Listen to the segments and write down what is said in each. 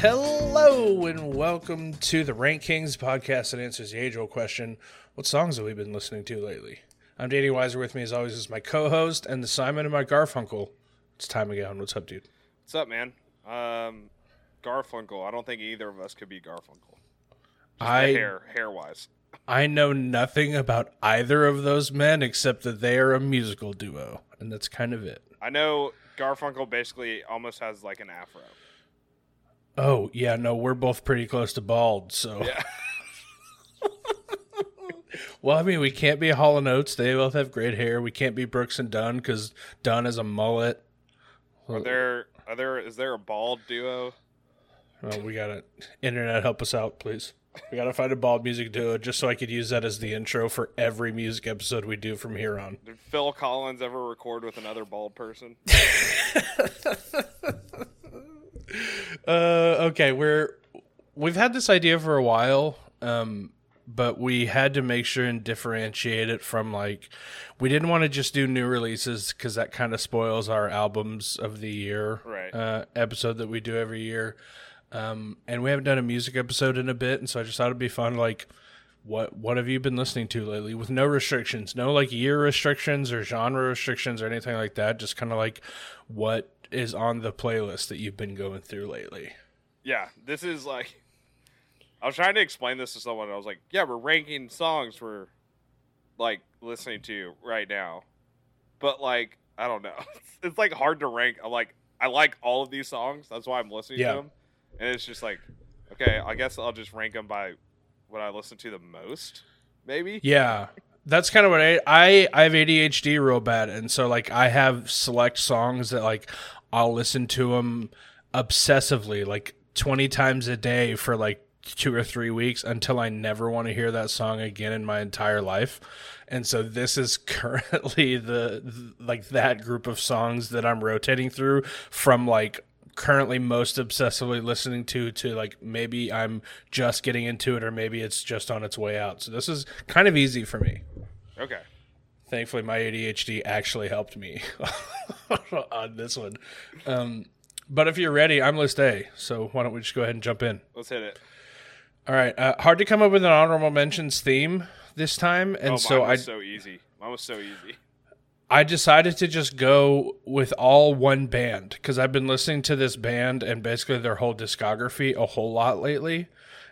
Hello and welcome to the Rankings podcast that answers the age-old question, what songs have we been listening to lately? I'm Danny Weiser. With me as always is my co-host and the Simon and my Garfunkel. It's time again. What's up, dude? What's up, man? Garfunkel. I don't think either of us could be Garfunkel. Hair-wise. I know nothing about either of those men except that they are a musical duo, and that's kind of it. I know Garfunkel basically almost has like an afro. Oh, yeah, no, we're both pretty close to bald, so. Yeah. Well, I mean, we can't be Hall & Oates. They both have great hair. We can't be Brooks and Dunn because Dunn has a mullet. Is there a bald duo? Well, we got to, internet, help us out, please. We got to find a bald music duo just so I could use that as the intro for every music episode we do from here on. Did Phil Collins ever record with another bald person? Okay, we've had this idea for a while, but we had to make sure and differentiate it from, like, we didn't want to just do new releases because that kind of spoils our albums of the year episode that we do every year. And we haven't done a music episode in a bit, and so I just thought it'd be fun, like, what have you been listening to lately with no restrictions, no like year restrictions or genre restrictions or anything like that, just kind of like what is on the playlist that you've been going through lately. Yeah, this is like, I was trying to explain this to someone. I was like, yeah, we're ranking songs we're like listening to right now, but like, I don't know. It's like hard to rank. I'm like, I like all of these songs. That's why I'm listening to them. And it's just like, okay, I guess I'll just rank them by what I listen to the most, maybe. Yeah. That's kind of what I have ADHD real bad. And so like, I have select songs that like, I'll listen to them obsessively, like 20 times a day for like 2 or 3 weeks until I never want to hear that song again in my entire life. And so this is currently the like that group of songs that I'm rotating through from like currently most obsessively listening to like maybe I'm just getting into it or maybe it's just on its way out. So this is kind of easy for me. Okay. Thankfully, my ADHD actually helped me on this one. But if you're ready, I'm List A. So why don't we just go ahead and jump in? Let's hit it. All right. Hard to come up with an honorable mentions theme this time. And Mine was so easy. I decided to just go with all one band because I've been listening to this band and basically their whole discography a whole lot lately.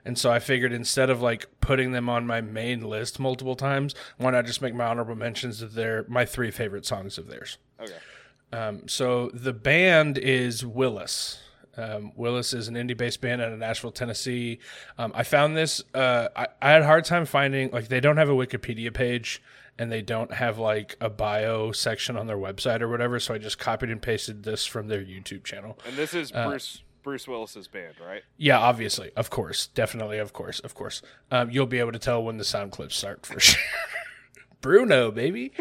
And so I figured instead of like putting them on my main list multiple times, why not just make my honorable mentions of my 3 favorite songs of theirs. Okay. So the band is Willis. Willis is an indie-based band out of Nashville, Tennessee. I found this. I had a hard time finding, like, they don't have a Wikipedia page and they don't have like a bio section on their website or whatever. So I just copied and pasted this from their YouTube channel. And this is Bruce Willis's band, right? Yeah, obviously. Of course. Definitely. Of course. You'll be able to tell when the sound clips start for sure. Bruno, baby.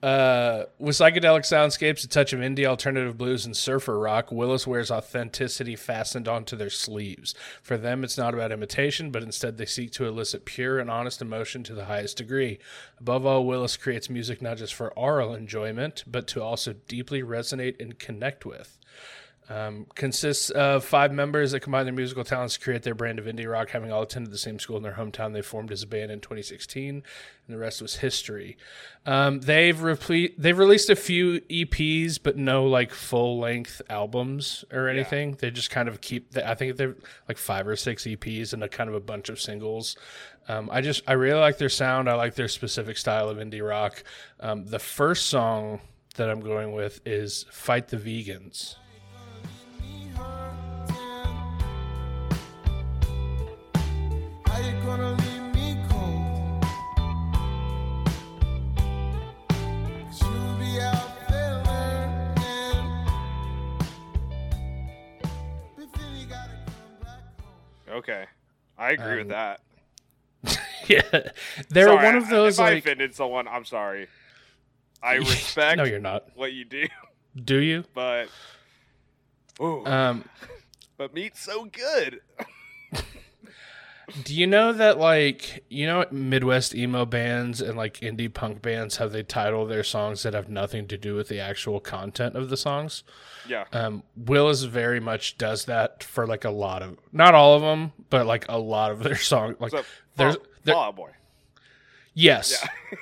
With psychedelic soundscapes, a touch of indie, alternative blues, and surfer rock, Willis wears authenticity fastened onto their sleeves. For them, it's not about imitation, but instead they seek to elicit pure and honest emotion to the highest degree. Above all, Willis creates music not just for oral enjoyment, but to also deeply resonate and connect with. Consists of 5 members that combine their musical talents to create their brand of indie rock. Having all attended the same school in their hometown, they formed as a band in 2016, and the rest was history. They've released a few EPs, but no like full length albums or anything. Yeah. They just kind of I think they're like 5 or 6 EPs and a kind of a bunch of singles. I really like their sound. I like their specific style of indie rock. The first song that I'm going with is "Fight the Vegans." Gonna leave me cold. 'Cause you'll be out there learning. But then you gotta come back home. Okay, I agree with that. Yeah, they're one of those. If I offended someone, I'm sorry. I respect. No, you're not. What you do? Do you? But but meat's so good. Do you know that, like, you know, Midwest emo bands and like indie punk bands, how they title their songs that have nothing to do with the actual content of the songs? Yeah. Willis very much does that for like a lot of, not all of them, but like a lot of their songs. Like, so, Fall Out Boy. Yes. Yeah.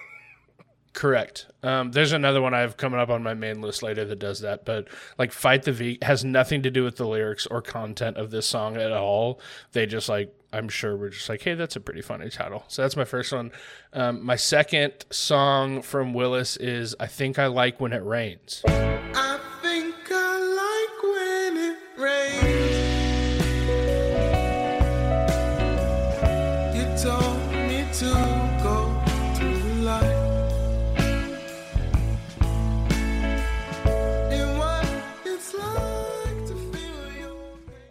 Correct. There's another one I have coming up on my main list later that does that, but like Fight the V has nothing to do with the lyrics or content of this song at all. They just like, I'm sure we're just like, hey, that's a pretty funny title. So that's my first one. My second song from Willis is I Think I Like When It Rains. I think I like when it rains.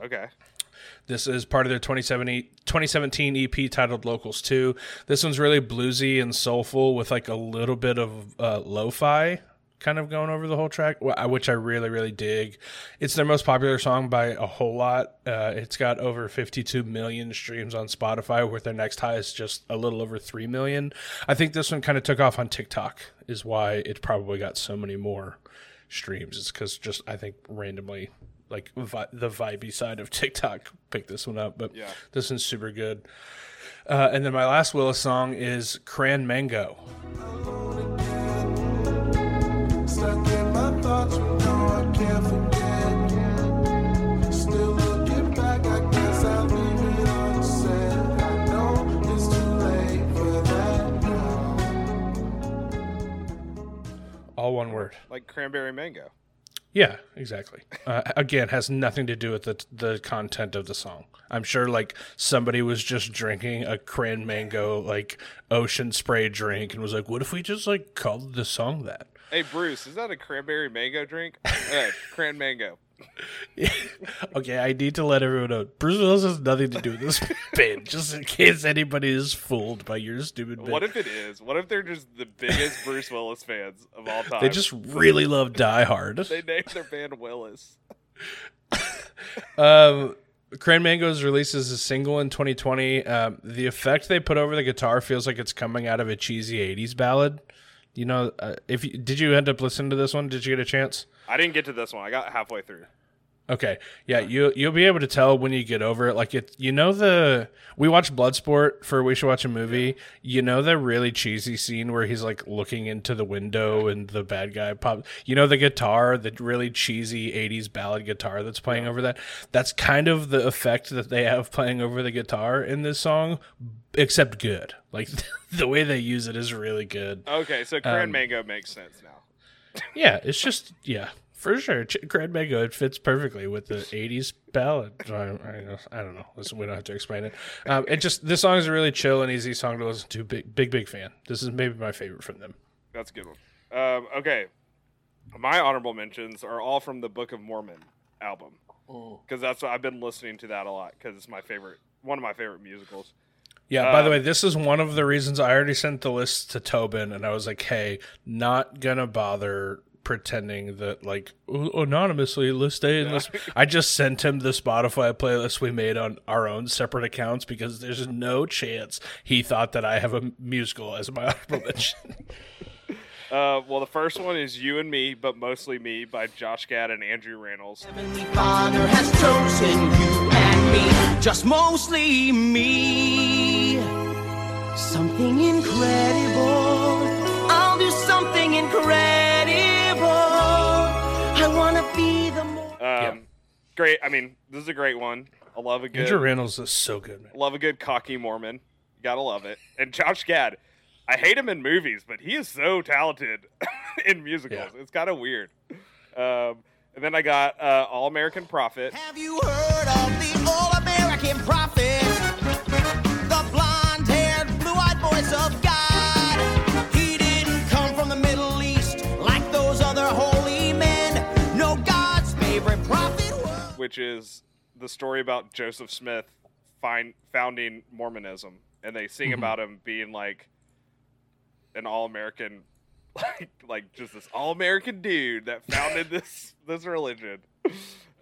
Okay. This is part of their 2017 EP titled Locals 2. This one's really bluesy and soulful with like a little bit of lo-fi kind of going over the whole track, which I really, really dig. It's their most popular song by a whole lot. It's got over 52 million streams on Spotify, with their next highest just a little over 3 million. I think this one kind of took off on TikTok is why it probably got so many more streams. It's because just I think randomly like the vibey side of TikTok picked this one up, but yeah. This one's super good. And then my last Willis song is Cran Mango. All one word. Like cranberry mango. Yeah, exactly. Again, has nothing to do with the content of the song. I'm sure like somebody was just drinking a cran mango like ocean spray drink and was like, what if we just like called the song that? Hey, Bruce, is that a cranberry mango drink? Cran mango. Okay, I need to let everyone know. Bruce Willis has nothing to do with this bit, just in case anybody is fooled by your stupid bit. What if it is? What if they're just the biggest Bruce Willis fans of all time? They just really love Die Hard. They named their band Willis. Cran Mango's released as a single in 2020. The effect they put over the guitar feels like it's coming out of a cheesy 80s ballad. You know, did you end up listening to this one? Did you get a chance? I didn't get to this one. I got halfway through. Okay, yeah, you'll be able to tell when you get over it. Like it, you know we watched Bloodsport for We Should Watch a Movie. You know the really cheesy scene where he's like looking into the window and the bad guy pops. You know the guitar, the really cheesy '80s ballad guitar that's playing over that. That's kind of the effect that they have playing over the guitar in this song, except good. Like the way they use it is really good. Okay, so Cran Mango makes sense now. Yeah, it's just for sure, Cran Mango, it fits perfectly with the 80s ballad. I don't know. Listen, we don't have to explain it. This song is a really chill and easy song to listen to. Big fan. This is maybe my favorite from them. That's a good one. Okay. My honorable mentions are all from the Book of Mormon album. Because that's what I've been listening to that a lot because it's one of my favorite musicals. Yeah, by the way, this is one of the reasons I already sent the list to Tobin, and I was like, hey, not going to bother pretending that like anonymously list A and list. I just sent him the Spotify playlist we made on our own separate accounts because there's no chance he thought that I have a musical as my honorable mention. Well, the first one is You and Me, But Mostly Me by Josh Gad and Andrew Rannells. Heavenly Father has chosen you and me, just mostly me. Something incredible. I'll do something incredible. Great. I mean, this is a great one. I love a good. Andrew Rannells is so good, man. Love a good cocky Mormon. You gotta love it. And Josh Gad, I hate him in movies, but he is so talented in musicals. Yeah. It's kind of weird. And then I got All American Prophet. Have you heard of the All American Prophet? The blonde-haired, blue-eyed voice of God. Which is the story about Joseph Smith founding Mormonism, and they sing about him being like an all-American, like just this all-American dude that founded this religion.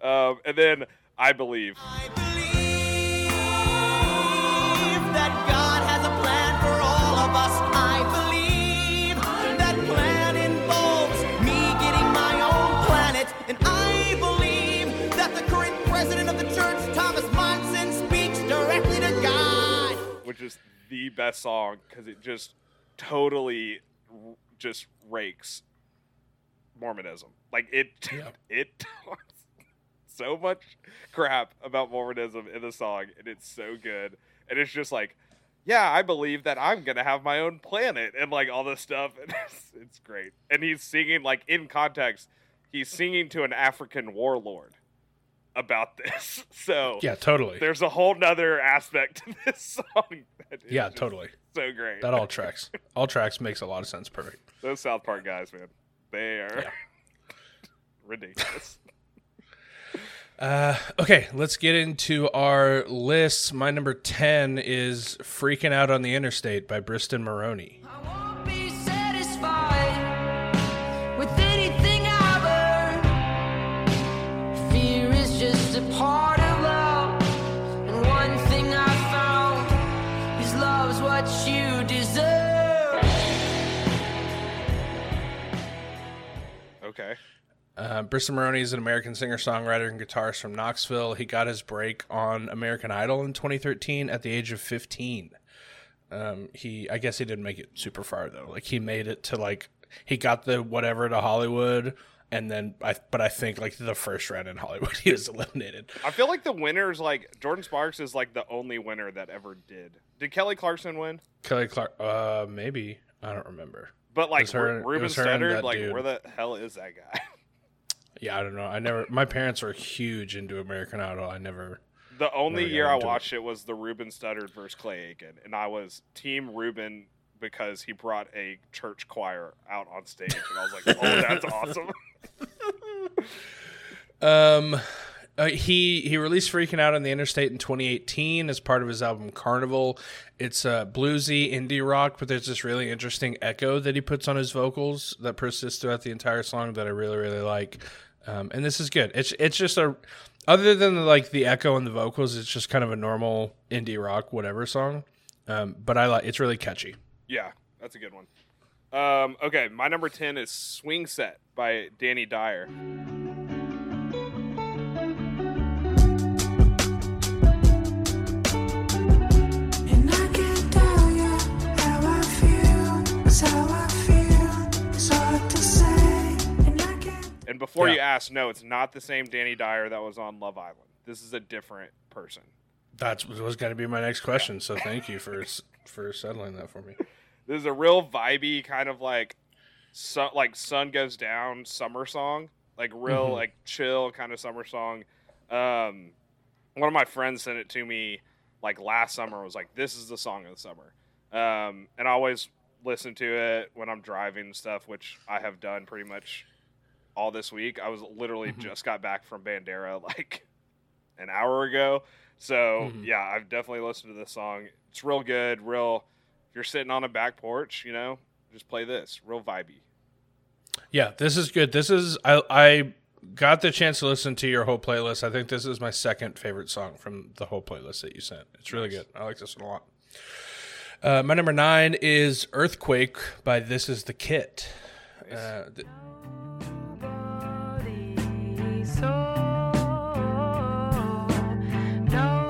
And then I believe. church, Thomas Monson speaks directly to God. Which is the best song because it just totally just rakes Mormonism. Like it, yep. It talks so much crap about Mormonism in the song, and it's so good. And it's just like, yeah, I believe that I'm gonna have my own planet and like all this stuff. And it's great. And he's singing like in context, he's singing to an African warlord about this. So yeah, totally. There's a whole nother aspect to this song. Yeah, totally. So great. That all tracks. All tracks makes a lot of sense. Perfect. Those South Park guys, man, they are ridiculous. Okay, let's get into our lists. My number 10 is Freaking Out on the Interstate by Briston Maroney. I won't be satisfied with anything I've heard. Fear is just a part of love. And one thing I found is love's what you deserve. Okay. Briston Maroney is an American singer-songwriter and guitarist from Knoxville. He got his break on American Idol in 2013 at the age of 15. I guess he didn't make it super far though. Like he made it to like he got the whatever to Hollywood, and then I think like the first round in Hollywood he was eliminated. I feel like the winners like Jordan Sparks is like the only winner that ever did. Did Kelly Clarkson win? Kelly Clark, maybe I don't remember. But like Ruben Studdard, like dude. Where the hell is that guy? Yeah, I don't know. My parents were huge into American Idol. The only year I watched it was the Ruben Studdard versus Clay Aiken, and I was Team Ruben because he brought a church choir out on stage, and I was like, "Oh, that's awesome." He released Freaking Out on the Interstate in 2018 as part of his album Carnival. It's bluesy indie rock, but there's this really interesting echo that he puts on his vocals that persists throughout the entire song that I really, really like. And this is good. It's just other than like the echo and the vocals, it's just kind of a normal indie rock whatever song. But it's really catchy. Yeah, that's a good one. Okay, my number 10 is Swing Set by Danny Dyer. And before you ask, no, it's not the same Danny Dyer that was on Love Island. This is a different person. That was going to be my next question, so thank you for settling that for me. This is a real vibey kind of like sun goes down summer song, like real like chill kind of summer song. One of my friends sent it to me like last summer. Was like, this is the song of the summer, and I always listen to it when I'm driving and stuff, which I have done pretty much. All this week, I was literally just got back from Bandera like an hour ago. So yeah, I've definitely listened to this song. It's real good, real. If you're sitting on a back porch, you know, just play this, real vibey. Yeah, this is good. This is I got the chance to listen to your whole playlist. I think this is my second favorite song from the whole playlist that you sent. It's really good. I like this one a lot. My number 9 is Earthquake by This Is the Kit. Nice. Nobody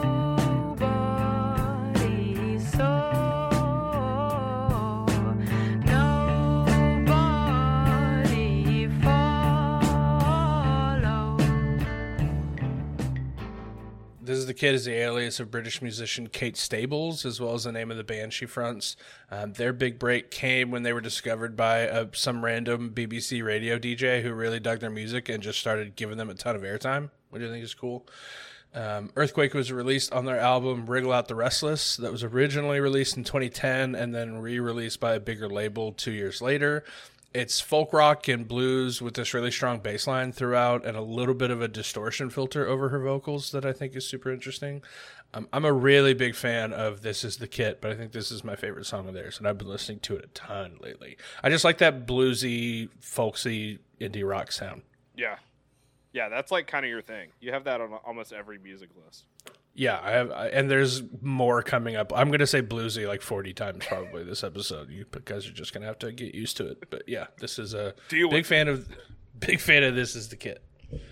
follow. This Is the Kid is the alias of British musician Kate Stables, as well as the name of the band she fronts. Their big break came when they were discovered by some random BBC radio DJ who really dug their music and just started giving them a ton of airtime, which I think is cool. Earthquake was released on their album Wriggle Out the Restless that was originally released in 2010 and then re-released by a bigger label 2 years later. It's folk rock and blues with this really strong bass line throughout and a little bit of a distortion filter over her vocals that I think is super interesting. I'm a really big fan of This Is the Kit, but I think this is my favorite song of theirs, and I've been listening to it a ton lately. I just like that bluesy, folksy, indie rock sound. Yeah. Yeah, that's like kind of your thing. You have that on almost every music list. Yeah, I have, and there's more coming up. I'm going to say bluesy like 40 times probably this episode. You guys are just going to have to get used to it. But yeah, this is a big fan of This Is the Kit.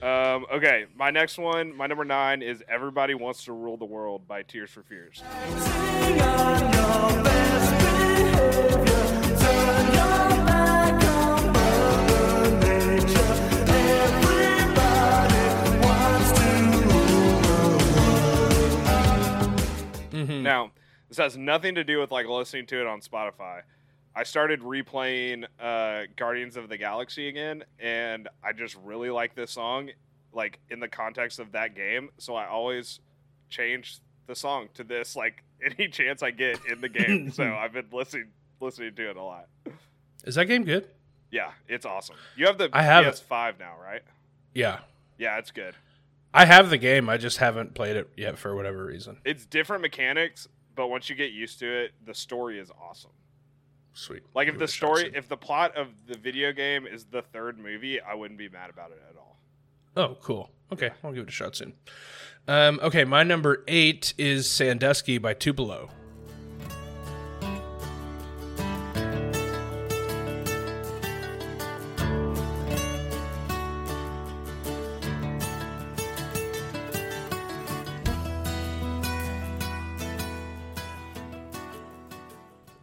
Okay, my next one, my number 9 is Everybody Wants to Rule the World by Tears for Fears. Mm-hmm. Now, this has nothing to do with like listening to it on Spotify. I started replaying Guardians of the Galaxy again, and I just really like this song, like in the context of that game. So I always change the song to this, like any chance I get in the game. So I've been listening to it a lot. Is that game good? Yeah, it's awesome. You have the PS5 now, right? Yeah. Yeah, it's good. I have the game. I just haven't played it yet for whatever reason. It's different mechanics, but once you get used to it, the story is awesome. Sweet. Like if the plot of the video game is the third movie, I wouldn't be mad about it at all. Oh, cool. Okay, I'll give it a shot soon. Okay, my number 8 is Sandusky by Tupelo.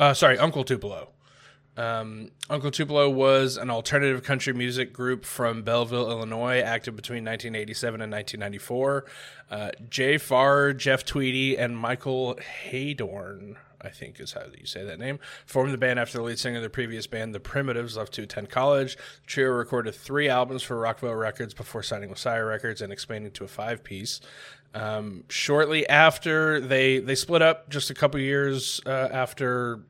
Uncle Tupelo. Uncle Tupelo was an alternative country music group from Belleville, Illinois, active between 1987 and 1994. Jay Farr, Jeff Tweedy, and Michael Haydorn, I think is how you say that name, formed the band after the lead singer of their previous band, The Primitives, left to attend college. The trio recorded 3 albums for Rockville Records before signing with Sire Records and expanding to a 5-piece. Shortly after, they split up just a couple years after...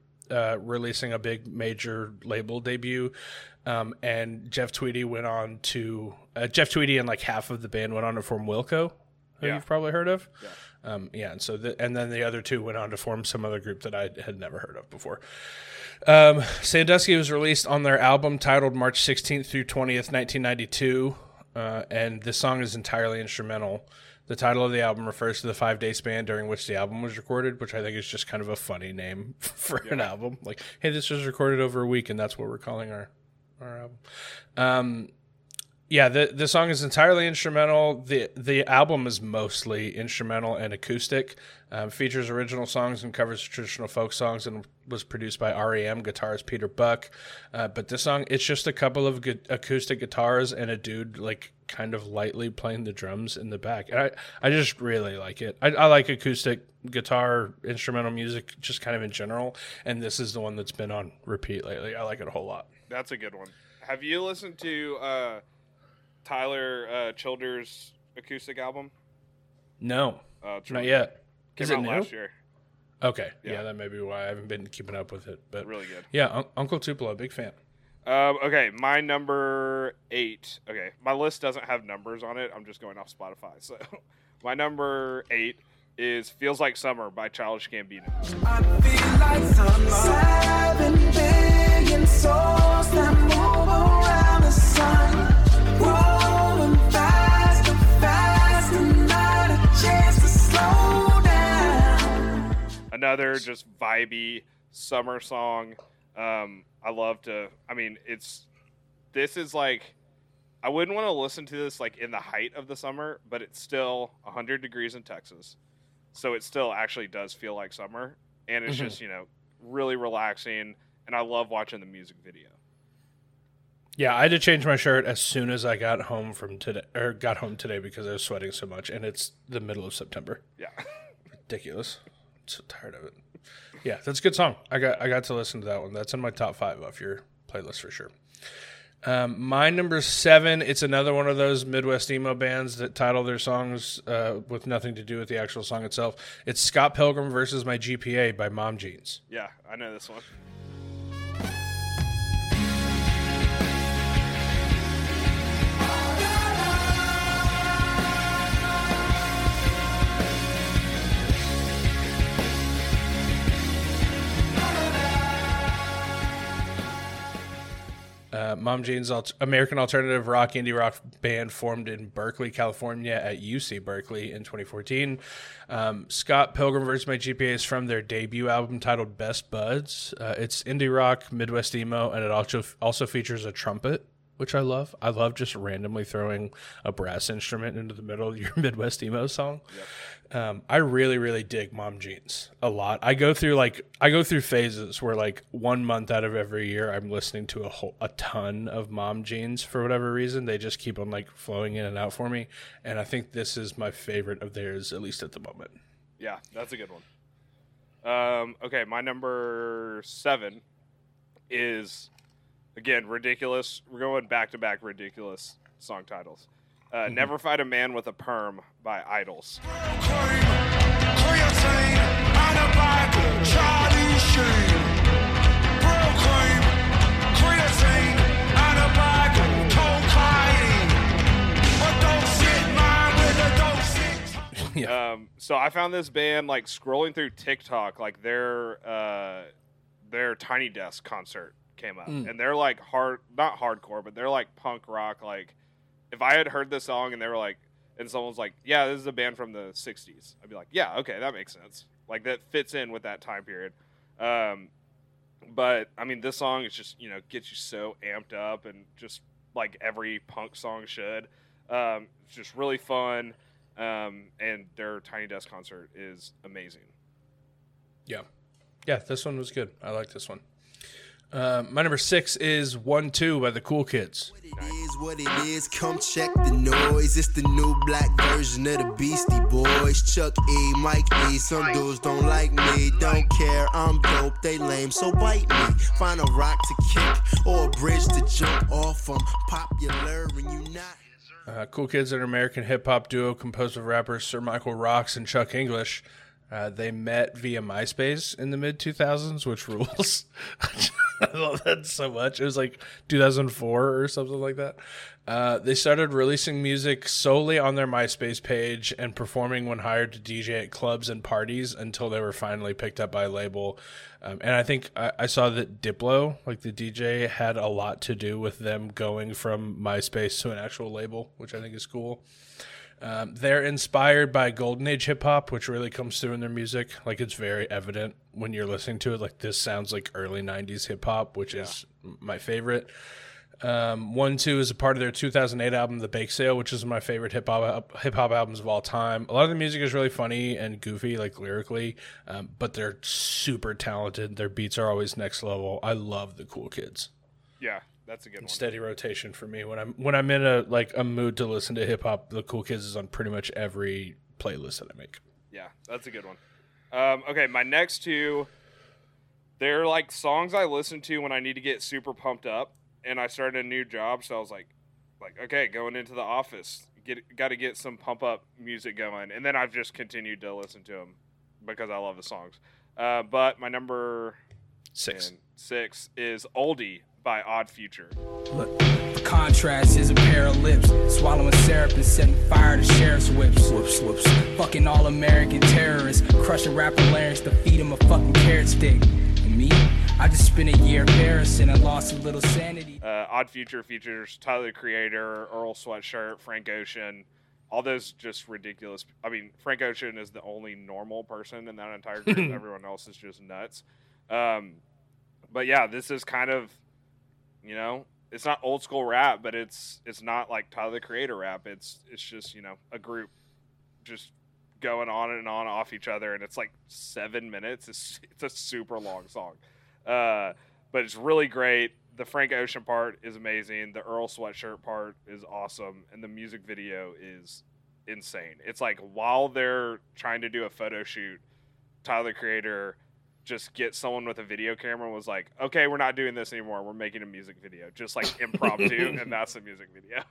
releasing a big major label debut, and Jeff Tweedy and like half of the band went on to form Wilco, who you've probably heard of. Yeah. And then the other 2 went on to form some other group that I had never heard of before. Sandusky was released on their album titled March 16th through 20th, 1992, and this song is entirely instrumental. The title of the album refers to the 5-day span during which the album was recorded, which I think is just kind of a funny name for an album. Like, hey, this was recorded over a week, and that's what we're calling our album. The song is entirely instrumental. The album is mostly instrumental and acoustic. Features original songs and covers traditional folk songs, and was produced by R.E.M. guitarist Peter Buck. But this song, it's just a couple of acoustic guitars and a dude like kind of lightly playing the drums in the back. And I just really like it. I like acoustic guitar instrumental music just kind of in general, and this is the one that's been on repeat lately. I like it a whole lot. That's a good one. Have you listened to... Tyler Childers' acoustic album? No, not yet. Is it new? Last year. Okay, yeah, that may be why I haven't been keeping up with it. But really good. Yeah, Uncle Tupelo, big fan. Okay, my number 8. Okay, my list doesn't have numbers on it. I'm just going off Spotify. So my number 8 is "Feels Like Summer" by Childish Gambino. I feel like summer. 7 billion souls that move around the sun. Another just vibey summer song. This is like, I wouldn't want to listen to this like in the height of the summer, but it's still 100 degrees in Texas. So it still actually does feel like summer. And it's just, really relaxing. And I love watching the music video. Yeah, I had to change my shirt as soon as I got home today because I was sweating so much, and it's the middle of September. Yeah. Ridiculous. I'm so tired of it. Yeah, that's a good song. I got to listen to that one. That's in my top 5 off your playlist for sure. My number 7, it's another one of those Midwest emo bands that title their songs with nothing to do with the actual song itself. It's Scott Pilgrim versus My GPA by Mom Jeans. Yeah, I know this one. Mom Jeans, American alternative rock, indie rock band formed in Berkeley, California at UC Berkeley in 2014. Scott Pilgrim vs. My GPA is from their debut album titled Best Buds. It's indie rock, Midwest emo, and it also features a trumpet, which I love. I love just randomly throwing a brass instrument into the middle of your Midwest emo song. Yep. I really, really dig Mom Jeans a lot. I go through phases where like 1 month out of every year I'm listening to a ton of Mom Jeans for whatever reason. They just keep on like flowing in and out for me. And I think this is my favorite of theirs, at least at the moment. Yeah, that's a good one. Okay, my number 7 is, again, ridiculous. We're going back-to-back ridiculous song titles. Never Fight a Man with a Perm by IDLES. Yeah. So I found this band like scrolling through TikTok, like their Tiny Desk concert came up, and they're like not hardcore, but they're like punk rock. Like if I had heard this song and they were like, and someone's like, yeah, this is a band from the 60s. I'd be like, yeah, okay, that makes sense. Like that fits in with that time period. But I mean, this song is just, you know, gets you so amped up and just like every punk song should. It's just really fun. And their Tiny Desk concert is amazing. Yeah, this one was good. I like this one. My number 6 is 1-2 by The Cool Kids. What it is, come check the noise. It's the new black version of the Beastie Boys. Chuck E, Mike E, some dudes don't like me. Don't care, I'm dope, they lame, so bite me. Find a rock to kick or a bridge to jump off. I'm popular when you not. Cool Kids are an American hip-hop duo composed of rappers Sir Michael Rocks and Chuck English. They met via MySpace in the mid-2000s, which rules. I love that so much. It was like 2004 or something like that. They started releasing music solely on their MySpace page and performing when hired to DJ at clubs and parties until they were finally picked up by a label. And I think I saw that Diplo, like the DJ, had a lot to do with them going from MySpace to an actual label, which I think is cool. They're inspired by golden age hip hop, which really comes through in their music. Like it's very evident when you're listening to it. Like this sounds like early 90s hip hop, which is my favorite. 1-2 is a part of their 2008 album, The Bake Sale, which is my favorite hip hop albums of all time. A lot of the music is really funny and goofy, like lyrically, but they're super talented. Their beats are always next level. I love the Cool Kids. Yeah. That's a good one. Steady rotation for me when I'm in a mood to listen to hip hop. The Cool Kids is on pretty much every playlist that I make. Yeah, that's a good one. Okay, my next 2, they're like songs I listen to when I need to get super pumped up, and I started a new job, so I was like okay, going into the office, got to get some pump up music going, and then I've just continued to listen to them because I love the songs. But my number 6 is Oldie by Odd Future. Look, the contrast is a pair of lips, swallowing syrup and setting fire to sheriff's whips. Whoops. Fucking all American terrorists, crushing rapper larynx to feed him a fucking carrot stick. And me, I just spent a year in Paris and I lost a little sanity. Odd Future features Tyler the Creator, Earl Sweatshirt, Frank Ocean, all those just ridiculous. I mean, Frank Ocean is the only normal person in that entire group. Everyone else is just nuts. But yeah, this is kind of, you know, it's not old school rap, but it's not like Tyler the Creator rap. It's just, you know, a group just going on and on off each other, and it's like 7 minutes. It's a super long song, but it's really great. The Frank Ocean part is amazing. The Earl Sweatshirt part is awesome, and the music video is insane. It's like while they're trying to do a photo shoot, Tyler the Creator just get someone with a video camera and was like, okay, we're not doing this anymore. We're making a music video, just like impromptu. And that's the music video.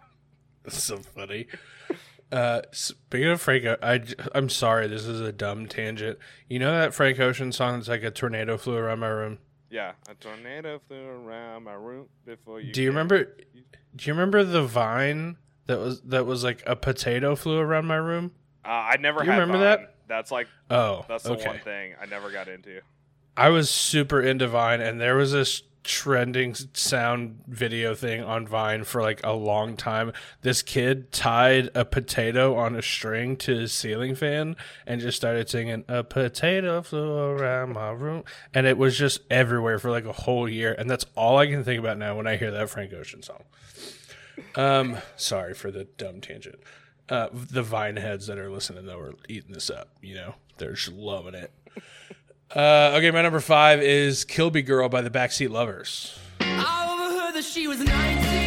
That's so funny. Speaking of Frank, I'm sorry. This is a dumb tangent. You know that Frank Ocean song that's like a tornado flew around my room? Yeah. A tornado flew around my room before you. Do you remember the Vine that was like a potato flew around my room? I never had. Do you remember Vine. That? That's like, oh, that's the one thing I never got into. I was super into Vine, and there was this trending sound video thing on Vine for like a long time. This kid tied a potato on a string to his ceiling fan and just started singing, a potato flew around my room. And it was just everywhere for like a whole year. And that's all I can think about now when I hear that Frank Ocean song. Sorry for the dumb tangent. The Vine heads that are listening, though, are eating this up. You know, they're just loving it. Okay, my number 5 is Kill Be Girl by The Backseat Lovers. I overheard that she was 19.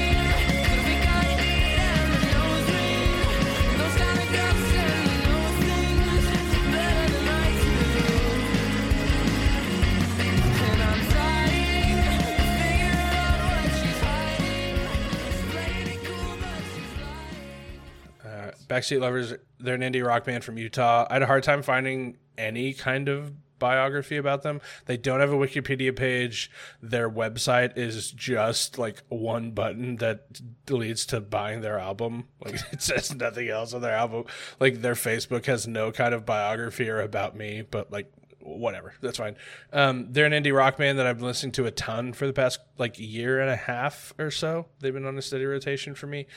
Backseat Lovers, they're an indie rock band from Utah. I had a hard time finding any kind of biography about them. They don't have a Wikipedia page. Their website is just like one button that leads to buying their album. Like, it says nothing else on their album. Like, their Facebook has no kind of biography or about me, but like, whatever, that's fine. They're an indie rock band that I've been listening to a ton for the past like year and a half or so. They've been on a steady rotation for me.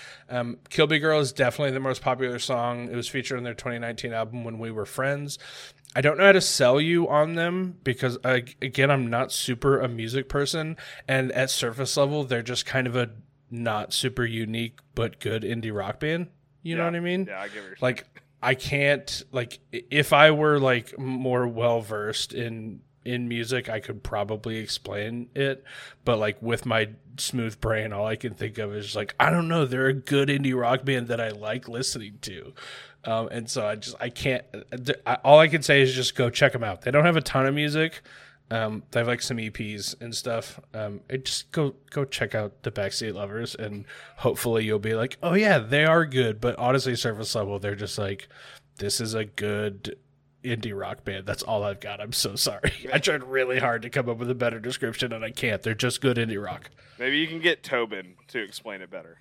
Kill Be Girl is definitely the most popular song. It was featured on their 2019 album When We Were Friends. I don't know how to sell you on them because, again, I'm not super a music person, and at surface level, they're just kind of a not super unique but good indie rock band. You know what I mean? Yeah, I get it. Like, I can't, like, if I were like more well versed in music, I could probably explain it. But like with my smooth brain, all I can think of is like, I don't know, they're a good indie rock band that I like listening to. And so I can't, all I can say is just go check them out. They don't have a ton of music. They have like some EPs and stuff. Just go check out The Backseat Lovers, and hopefully you'll be like, oh yeah, they are good. But honestly, surface level, they're just like, this is a good indie rock band. That's all I've got. I'm so sorry. I tried really hard to come up with a better description and I can't. They're just good indie rock. Maybe you can get Tobin to explain it better.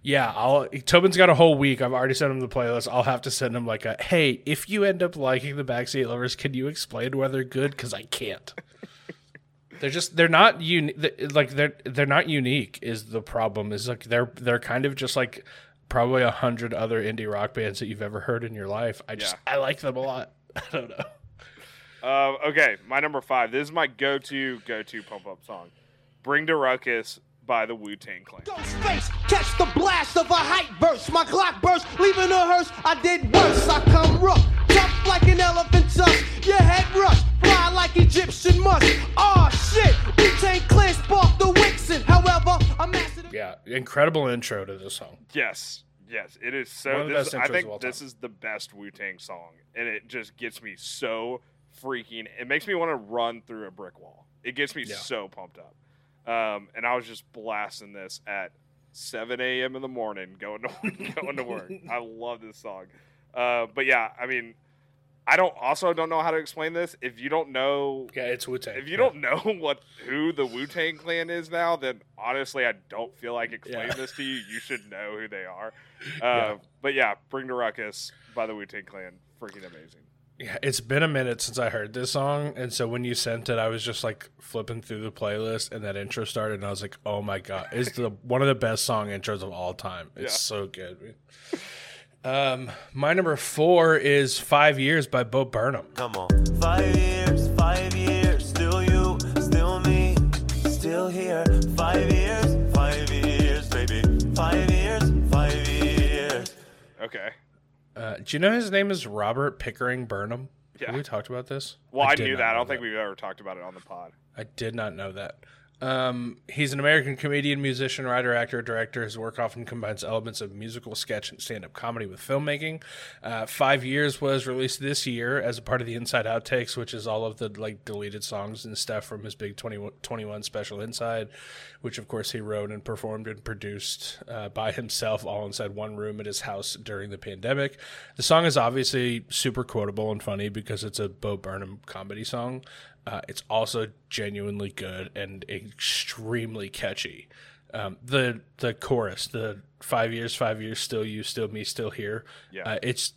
Yeah, Tobin's got a whole week. I've already sent him the playlist. I'll have to send him like a, hey, if you end up liking The Backseat Lovers, can you explain why they're good? Because I can't. They're not unique is the problem. Is like they're kind of just like probably 100 other indie rock bands that you've ever heard in your life. I like them a lot. I don't know. Okay, my number 5. This is my go-to pump up song. Bring the Ruckus by the Wu-Tang Clan. Go space, catch the blast of a hype burst. My clock burst, leaving a hearse. I did worse. I come rough, tough like an elephant tusk. Your head rush, fly like Egyptian musk. Aw, shit, Wu-Tang Clan sparked the Wixen. However, a massive... Yeah, incredible intro to this song. Yes, it is so... I think this is the best Wu-Tang song, and it just gets me so freaking... It makes me want to run through a brick wall. It gets me so pumped up. And I was just blasting this at 7 a.m. in the morning, going to work. I love this song. But yeah, I mean, I don't know how to explain this. If you don't know, it's Wu-Tang. If you don't know who the Wu-Tang Clan is now, then honestly, I don't feel like explaining this to you. You should know who they are. But yeah, Bring the Ruckus by the Wu-Tang Clan, freaking amazing. Yeah, it's been a minute since I heard this song, and so when you sent it, I was just like flipping through the playlist, and that intro started, and I was like, "Oh my god, it's one of the best song intros of all time. It's so good." My number 4 is 5 Years by Bo Burnham. Come on, 5 years, 5 years, still you, still me, still here. 5 years, 5 years, baby, 5 years, 5 years. Okay. Do you know his name is Robert Pickering Burnham? Yeah. Have we talked about this? Well, I knew that. I don't think we've ever talked about it on the pod. I did not know that. He's an American comedian, musician, writer, actor, director. His work often combines elements of musical, sketch, and stand-up comedy with filmmaking. 5 Years was released this year as a part of the Inside Outtakes, which is all of the like deleted songs and stuff from his big 2021 special Inside, which of course he wrote and performed and produced by himself, all inside one room at his house during the pandemic. The song is obviously super quotable and funny because it's a Bo Burnham comedy song. It's also genuinely good and extremely catchy. The chorus, the 5 years, 5 years, still you, still me, still here. Yeah. It's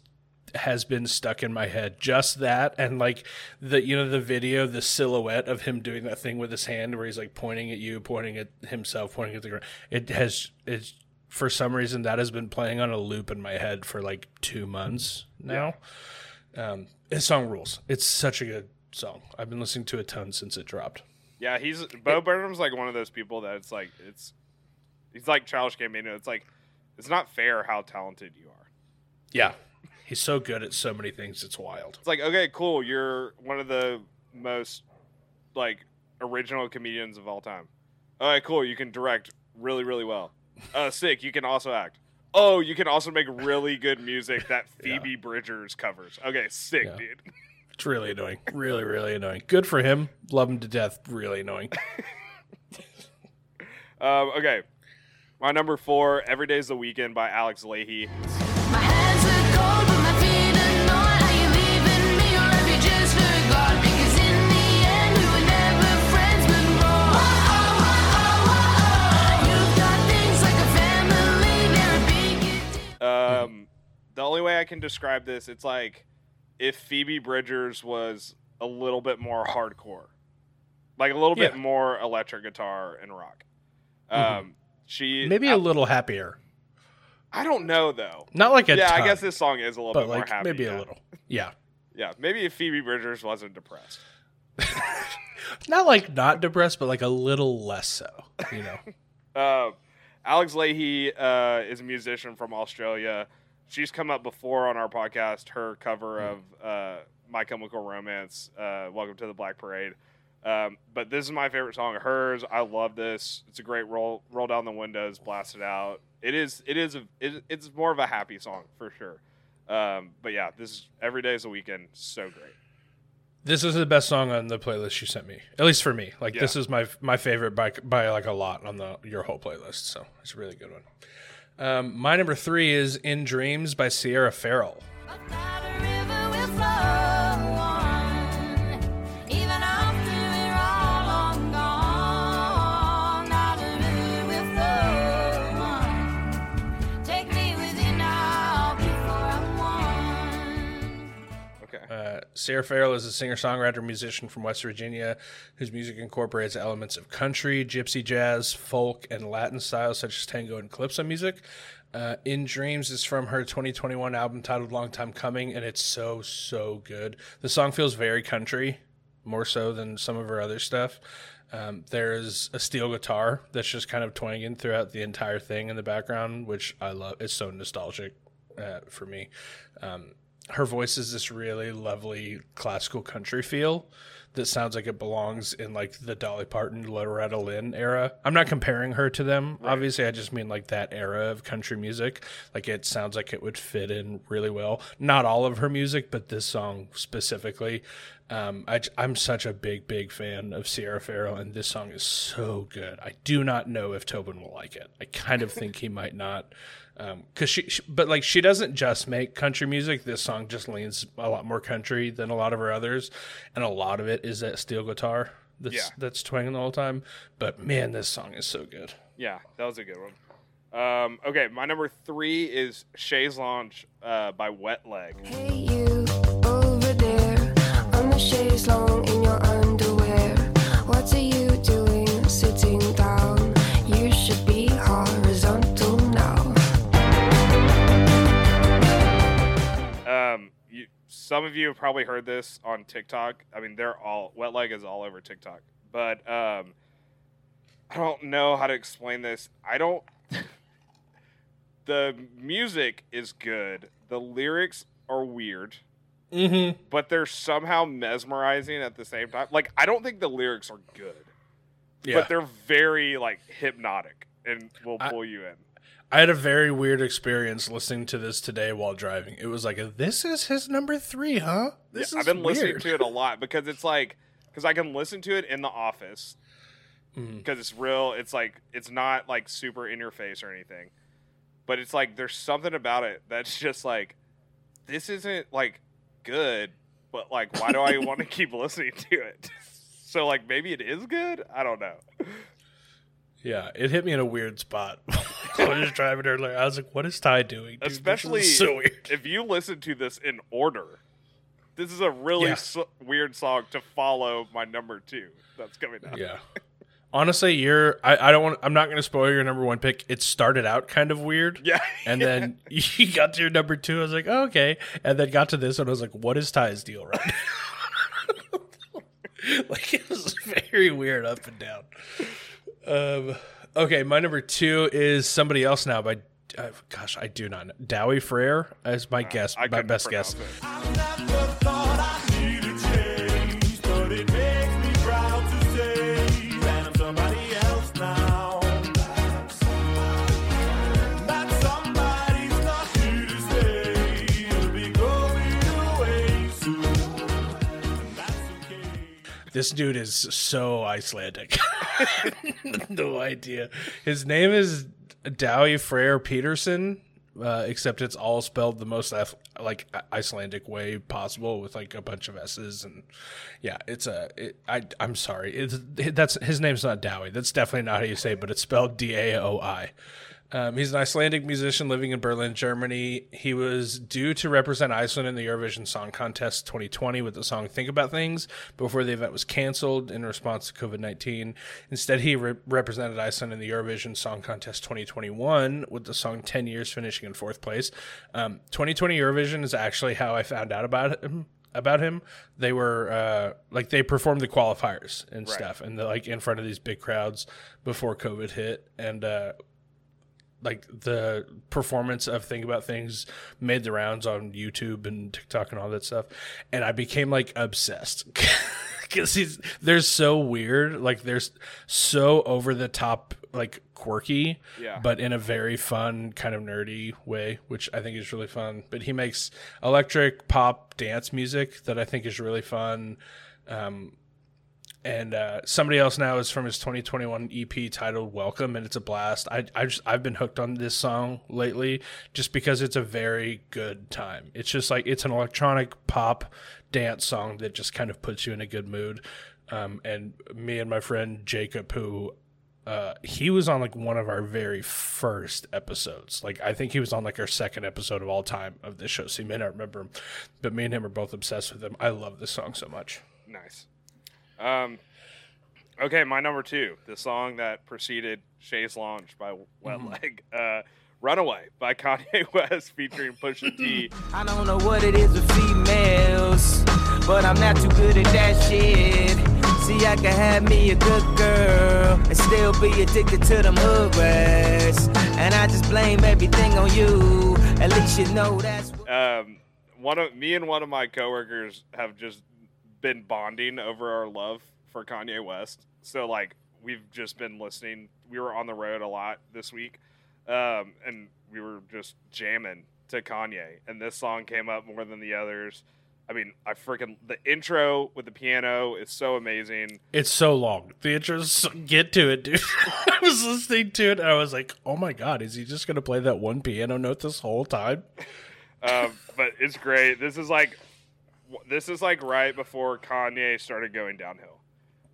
has been stuck in my head. Just that, and like the video, the silhouette of him doing that thing with his hand where he's like pointing at you, pointing at himself, pointing at the ground. It's for some reason that has been playing on a loop in my head for like 2 months now. Yeah. His song rules. It's such a good song. I've been listening to a ton since it dropped. Yeah, Bo Burnham's like one of those people that it's like, it's He's like Childish Gambino. It's like, it's not fair how talented you are. Yeah. He's so good at so many things. It's wild. It's like, okay, cool. You're one of the most like original comedians of all time. All right, cool. You can direct really, really well. Sick. You can also act. Oh, you can also make really good music that Phoebe Bridgers covers. Okay, sick, dude. It's really annoying. Really, really annoying. Good for him. Love him to death. Really annoying. Okay. My number 4, Every Day's the Weekend by Alex Lahey. My hands are cold, but my feet are not. Are you leaving me or have you just forgot? Because in the end, we were never friends, but more. You've got things like a family, never being. The only way I can describe this, it's like if Phoebe Bridgers was a little bit more hardcore, like a little bit more electric guitar and rock. She maybe a little happier. I don't know though. Not like a ton, I guess this song is a little bit like more happy. Maybe a little. Yeah. Yeah. Maybe if Phoebe Bridgers wasn't depressed. Not like not depressed, but like a little less so, you know. Alex Lahey is a musician from Australia. She's come up before on our podcast, her cover of My Chemical Romance, Welcome to the Black Parade. But this is my favorite song of hers. I love this. It's a great roll down the windows, blast it out. It's more of a happy song for sure. But yeah, this is Every Day's a Weekend. So great. This is the best song on the playlist you sent me, at least for me. Like this is my favorite by like a lot on your whole playlist. So it's a really good one. My number 3 is In Dreams by Sierra Ferrell. Sierra Ferrell is a singer-songwriter musician from West Virginia whose music incorporates elements of country, gypsy jazz, folk, and Latin styles such as tango and calypso music. In Dreams is from her 2021 album titled Long Time Coming, and it's so, so good. The song feels very country, more so than some of her other stuff. There's a steel guitar that's just kind of twanging throughout the entire thing in the background, which I love. It's so nostalgic for me. Her voice is this really lovely classical country feel that sounds like it belongs in like the Dolly Parton, Loretta Lynn era. I'm not comparing her to them. Right. Obviously, I just mean like that era of country music. Like it sounds like it would fit in really well. Not all of her music, but this song specifically. I'm such a big, big fan of Sierra Ferrell, and this song is so good. I do not know if Tobin will like it. I kind of think he might not. Cause she doesn't just make country music. This song just leans a lot more country than a lot of her others, and a lot of it is that steel guitar that's twanging the whole time. But man, this song is so good. Yeah, that was a good one. Okay, my number 3 is Chaise Lounge by Wet Leg. Hey you over there on the chaise longue in your underwear, what are you doing sitting down? You should be horizontal now. Some of you have probably heard this on TikTok. I mean, Wet Leg is all over TikTok. But I don't know how to explain this. The music is good. The lyrics are weird. Mm-hmm. But they're somehow mesmerizing at the same time. Like, I don't think the lyrics are good. Yeah. But they're very, like, hypnotic and will pull you in. I had a very weird experience listening to this today while driving. It was like, this is his number 3, huh? This is I've been listening to it a lot because it's like, because I can listen to it in the office because it's real. It's like, it's not like super in your face or anything, but it's like, there's something about it that's just like, this isn't like good, but like, why do I want to keep listening to it? So like, maybe it is good. I don't know. Yeah, it hit me in a weird spot. I was just driving earlier. I was like, what is Ty doing? Dude, especially so weird. If you listen to this in order, this is a really weird song to follow my number 2 that's coming out. Yeah. Honestly, I'm not going to spoil your number 1 pick. It started out kind of weird. Yeah. And then you got to your number 2. I was like, oh, okay. And then got to this and I was like, what is Ty's deal right now? Like, it was very weird up and down. Okay, my number two is Somebody Else Now by, gosh, I do not know. Daði Freyr is my guess, my best guess. I never thought I needed change, but it makes me proud to say that I'm somebody else now. That somebody's not here to stay, it'll be going away soon, and that's okay. This dude is so Icelandic. No idea. His name is Daði Freyr Peterson, except it's all spelled the most like Icelandic way possible with like a bunch of S's, and yeah, it's a. I'm sorry, that's his name's not Daði. That's definitely not how you say it, but it's spelled D-A-O-I. He's an Icelandic musician living in Berlin, Germany. He was due to represent Iceland in the Eurovision Song Contest 2020 with the song Think About Things before the event was canceled in response to COVID-19. Instead, he represented Iceland in the Eurovision Song Contest 2021 with the song 10 Years finishing in 4th place. 2020 Eurovision is actually how I found out about him. They were like they performed the qualifiers and stuff, and like in front of these big crowds before COVID hit, and like the performance of Think About Things made the rounds on YouTube and TikTok and all that stuff. And I became like obsessed because they're so weird. Like they're so over the top, like quirky, but in a very fun kind of nerdy way, which I think is really fun. But he makes electric pop dance music that I think is really fun. And Somebody Else Now is from his 2021 EP titled Welcome, and it's a blast. I've been hooked on this song lately just because it's a very good time. It's just like it's an electronic pop dance song that just kind of puts you in a good mood. And me and my friend Jacob, who he was on like one of our very first episodes. Like I think he was on like our second episode of all time of this show, so you may not remember him. But me and him are both obsessed with him. I love this song so much. Nice. Okay, my number two, the song that preceded Shay's Launch by Wet Leg, Runaway by Kanye West featuring Pusha T. I don't know what it is with females, but I'm not too good at that shit. See, I can have me a good girl and still be addicted to them hood rats. And I just blame everything on you. At least you know that's what... Me and one of my coworkers have just been bonding over our love for Kanye West. So like we've just been listening. We were on the road a lot this week, and we were just jamming to Kanye, and this song came up more than the others. I mean, I freaking, the intro with the piano is so amazing. It's so long. The intro's so, get to it, dude. I was listening to it and I was like, oh my god, is he just gonna play that one piano note this whole time? But it's great. This is like right before Kanye started going downhill.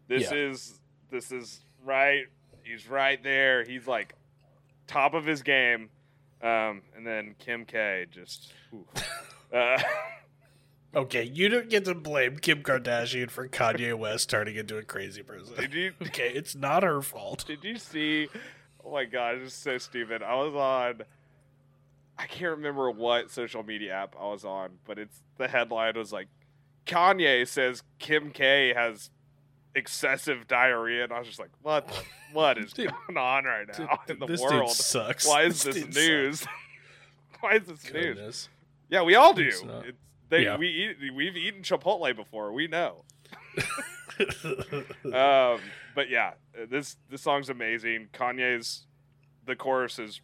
This is right. He's right there. He's like top of his game. And then Kim K just. Okay, you don't get to blame Kim Kardashian for Kanye West turning into a crazy person. Okay, it's not her fault. Did you see? Oh my god, it's so stupid. I was on. I can't remember what social media app I was on, but it's the headline was like, Kanye says Kim K has excessive diarrhea, and I was just like, what is going on right now in the world? Dude sucks. Why is this news? Why is this Goodness. News? Yeah, we all do. We've eaten Chipotle before. We know. But yeah, this song's amazing. Kanye's, the chorus is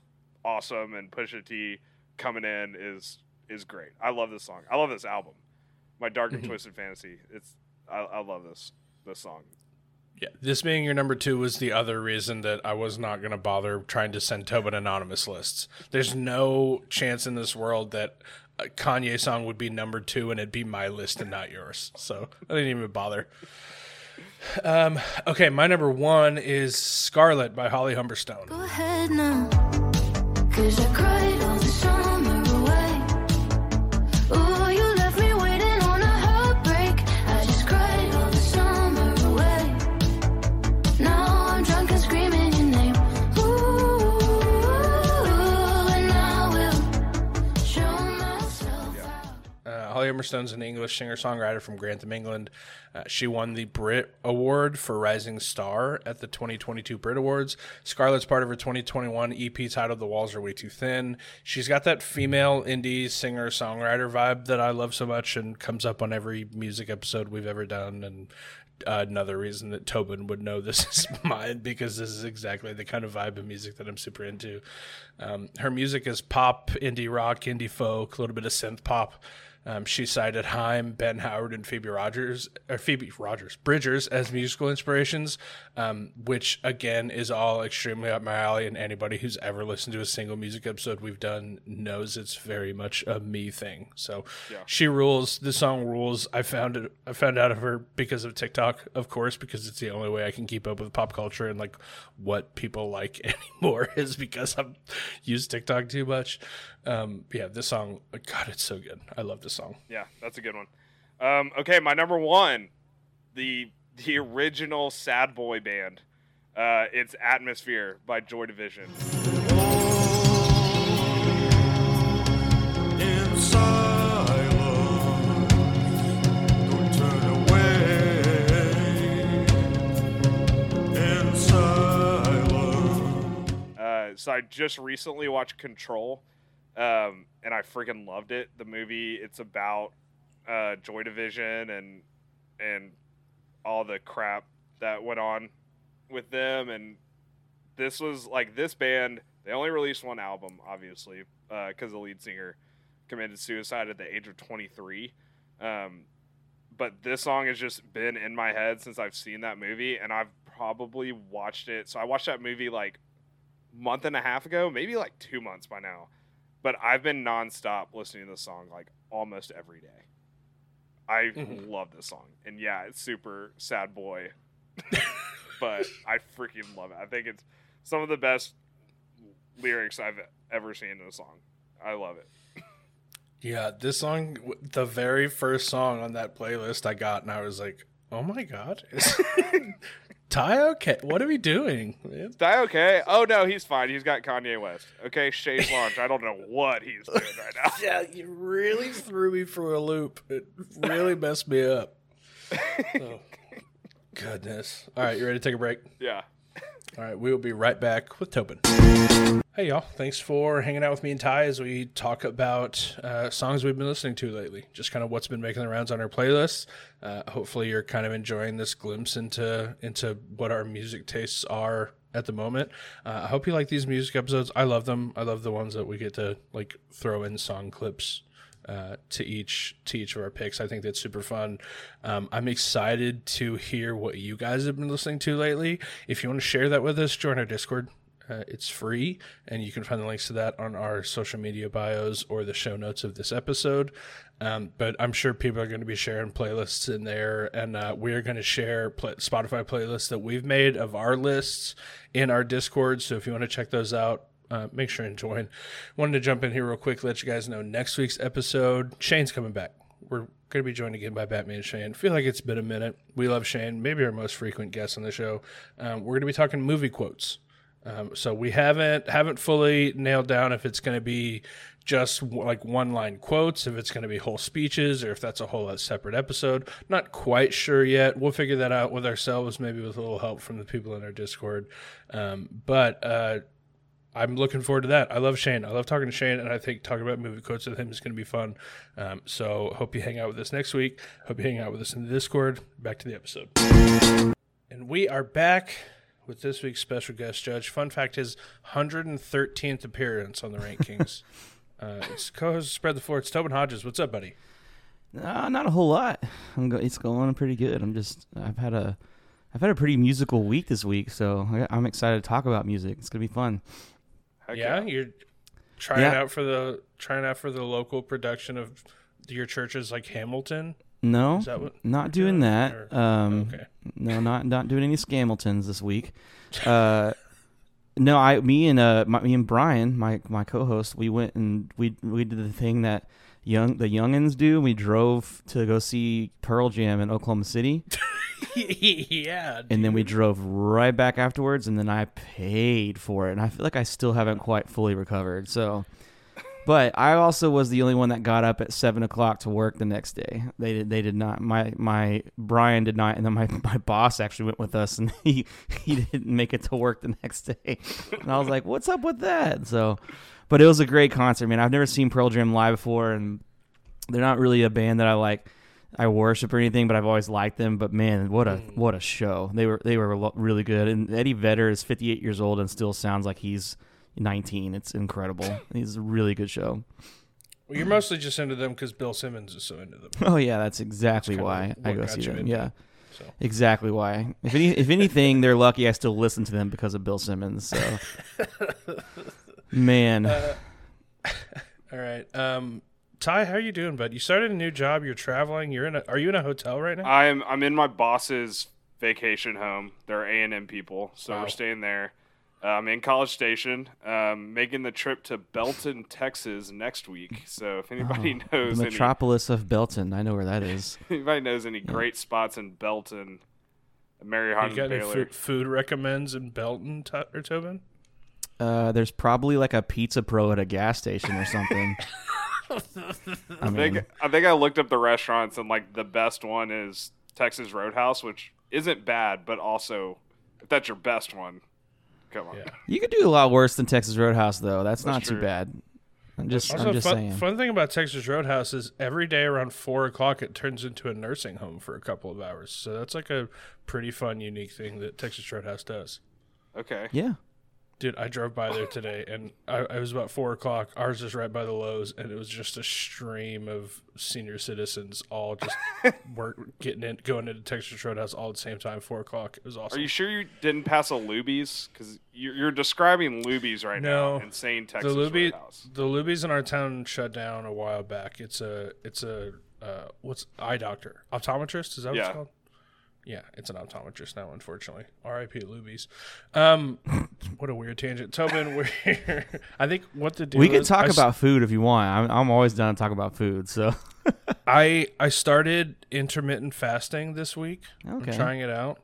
awesome, and Pusha T coming in is great. I love this song. I love this album. My Dark and Twisted Fantasy. I love this song. Yeah, this being your number two was the other reason that I was not going to bother trying to send Tobin anonymous lists. There's no chance in this world that a Kanye song would be number two and it'd be my list and not yours. So I didn't even bother. Okay, my number one is Scarlet by Holly Humberstone. Go ahead now. 'Cause I cried all the summer away. Oh, you left me waiting on a heartbreak. I just cried all the summer away. Now I'm drunk and screaming your name. Ooh, and I will show myself. Holly Humberstone's an English singer-songwriter from Grantham, England. She won the Brit Award for Rising Star at the 2022 Brit Awards. Scarlett's part of her 2021 EP titled The Walls Are Way Too Thin. She's got that female indie singer-songwriter vibe that I love so much and comes up on every music episode we've ever done. And another reason that Tobin would know this is mine, because this is exactly the kind of vibe of music that I'm super into. Her music is pop, indie rock, indie folk, a little bit of synth pop. She cited Haim, Ben Howard, and Phoebe Bridgers as musical inspirations, which again is all extremely up my alley, and anybody who's ever listened to a single music episode we've done knows it's very much a me thing. So yeah. She rules. The song rules. I found out of her because of TikTok, of course, because it's the only way I can keep up with pop culture and like what people like anymore is because I've used TikTok too much. Yeah, this song, God, it's so good. I love this song. Yeah, that's a good one. Okay, my number one, the original sad boy band. It's Atmosphere by Joy Division. Oh, in silence, don't turn away. In silence. So I just recently watched Control. And I freaking loved it. The movie, it's about Joy Division and all the crap that went on with them. And this was like this band. They only released one album, obviously, because the lead singer committed suicide at the age of 23. But this song has just been in my head since I've seen that movie, and I've probably watched it. So I watched that movie like a month and a half ago, maybe like 2 months by now. But I've been nonstop listening to this song like almost every day. I love this song. And yeah, it's super sad boy. But I freaking love it. I think it's some of the best lyrics I've ever seen in a song. I love it. Yeah, this song, the very first song on that playlist I got, and I was like, oh my God. Is Ty okay? What are we doing, man? Is Ty okay? Oh, no, he's fine. He's got Kanye West. Okay, Chase Launch. I don't know what he's doing right now. Yeah, you really threw me for a loop. It really messed me up. Oh, goodness. All right, you ready to take a break? Yeah. All right, we will be right back with Tobin. Hey, y'all. Thanks for hanging out with me and Ty as we talk about songs we've been listening to lately, just kind of what's been making the rounds on our playlists. Hopefully, you're kind of enjoying this glimpse into what our music tastes are at the moment. I hope you like these music episodes. I love them. I love the ones that we get to like throw in song clips to each of our picks. I think that's super fun. I'm excited to hear what you guys have been listening to lately. If you want to share that with us, join our Discord. It's free, and you can find the links to that on our social media bios or the show notes of this episode. But I'm sure people are going to be sharing playlists in there, and we're going to share Spotify playlists that we've made of our lists in our Discord. So if you want to check those out, make sure and join. Wanted to jump in here real quick, let you guys know next week's episode, Shane's coming back. We're going to be joined again by Batman Shane. Feel like it's been a minute. We love Shane, maybe our most frequent guest on the show. We're going to be talking movie quotes. So we haven't fully nailed down if it's going to be just like one-line quotes, if it's going to be whole speeches, or if that's a whole separate episode. Not quite sure yet. We'll figure that out with ourselves, maybe with a little help from the people in our Discord. But I'm looking forward to that. I love Shane. I love talking to Shane, and I think talking about movie quotes with him is going to be fun. So hope you hang out with us next week. Hope you hang out with us in the Discord. Back to the episode. And we are back with this week's special guest judge. Fun fact, his 113th appearance on the rankings. It's co-host Spread the Floor. It's Tobin Hodges. What's up, buddy? Not a whole lot. It's going pretty good. I've had a pretty musical week this week, so I'm excited to talk about music. It's gonna be fun. Yeah, you're trying out for the local production of your churches, like Hamilton. No, not doing that. Or, okay. No, not doing any Scamiltons this week. No, me and Brian, my co-host, we went and we did the thing that the youngins do. We drove to go see Pearl Jam in Oklahoma City. Yeah. Dude. And then we drove right back afterwards, and then I paid for it, and I feel like I still haven't quite fully recovered. So But I also was the only one that got up at 7 o'clock to work the next day. They did not. My Brian did not, and then my boss actually went with us, and he didn't make it to work the next day. And I was like, "What's up with that?" So, but it was a great concert, man. I've never seen Pearl Jam live before, and they're not really a band that I like. I worship or anything, but I've always liked them. But man, what a show! They were really good. And Eddie Vedder is 58 years old and still sounds like he's 19. It's incredible. He's a really good show. Well, you're mostly just into them because Bill Simmons is so into them. Oh yeah, that's exactly why I go see them. Yeah, so. Exactly why. If anything, they're lucky I still listen to them because of Bill Simmons. So, man. All right. Ty, how are you doing, bud? You started a new job. You're traveling. Are you in a hotel right now? I'm in my boss's vacation home. They're A&M people, so wow. We're staying there. I'm in College Station. Making the trip to Belton, Texas next week. So if anybody knows the metropolis of Belton, I know where that is. Anybody knows any great spots in Belton? Mary Harden Baylor. You got any food recommends in Belton, or Tobin? There's probably like a Pizza Pro at a gas station or something. I think I looked up the restaurants, and like the best one is Texas Roadhouse, which isn't bad, but also if that's your best one, come on. Yeah. You could do a lot worse than Texas Roadhouse, though. That's not true. Too bad. I'm just saying. Fun thing about Texas Roadhouse is every day around 4 o'clock, it turns into a nursing home for a couple of hours. So that's like a pretty fun, unique thing that Texas Roadhouse does. Okay. Yeah. Dude, I drove by there today, and I was about 4 o'clock. Ours is right by the Lowe's, and it was just a stream of senior citizens all just going into Texas Roadhouse all at the same time, 4 o'clock. It was awesome. Are you sure you didn't pass a Luby's? Because you're describing Luby's right now and saying Texas Roadhouse. The Luby's in our town shut down a while back. It's what's eye doctor? Optometrist? Is that what it's called? Yeah, it's an optometrist now, unfortunately. R.I.P. Luby's. What a weird tangent. Tobin, I think what to do we can talk about food if you want. I'm always down to talk about food. So I started intermittent fasting this week. Okay. I'm trying it out.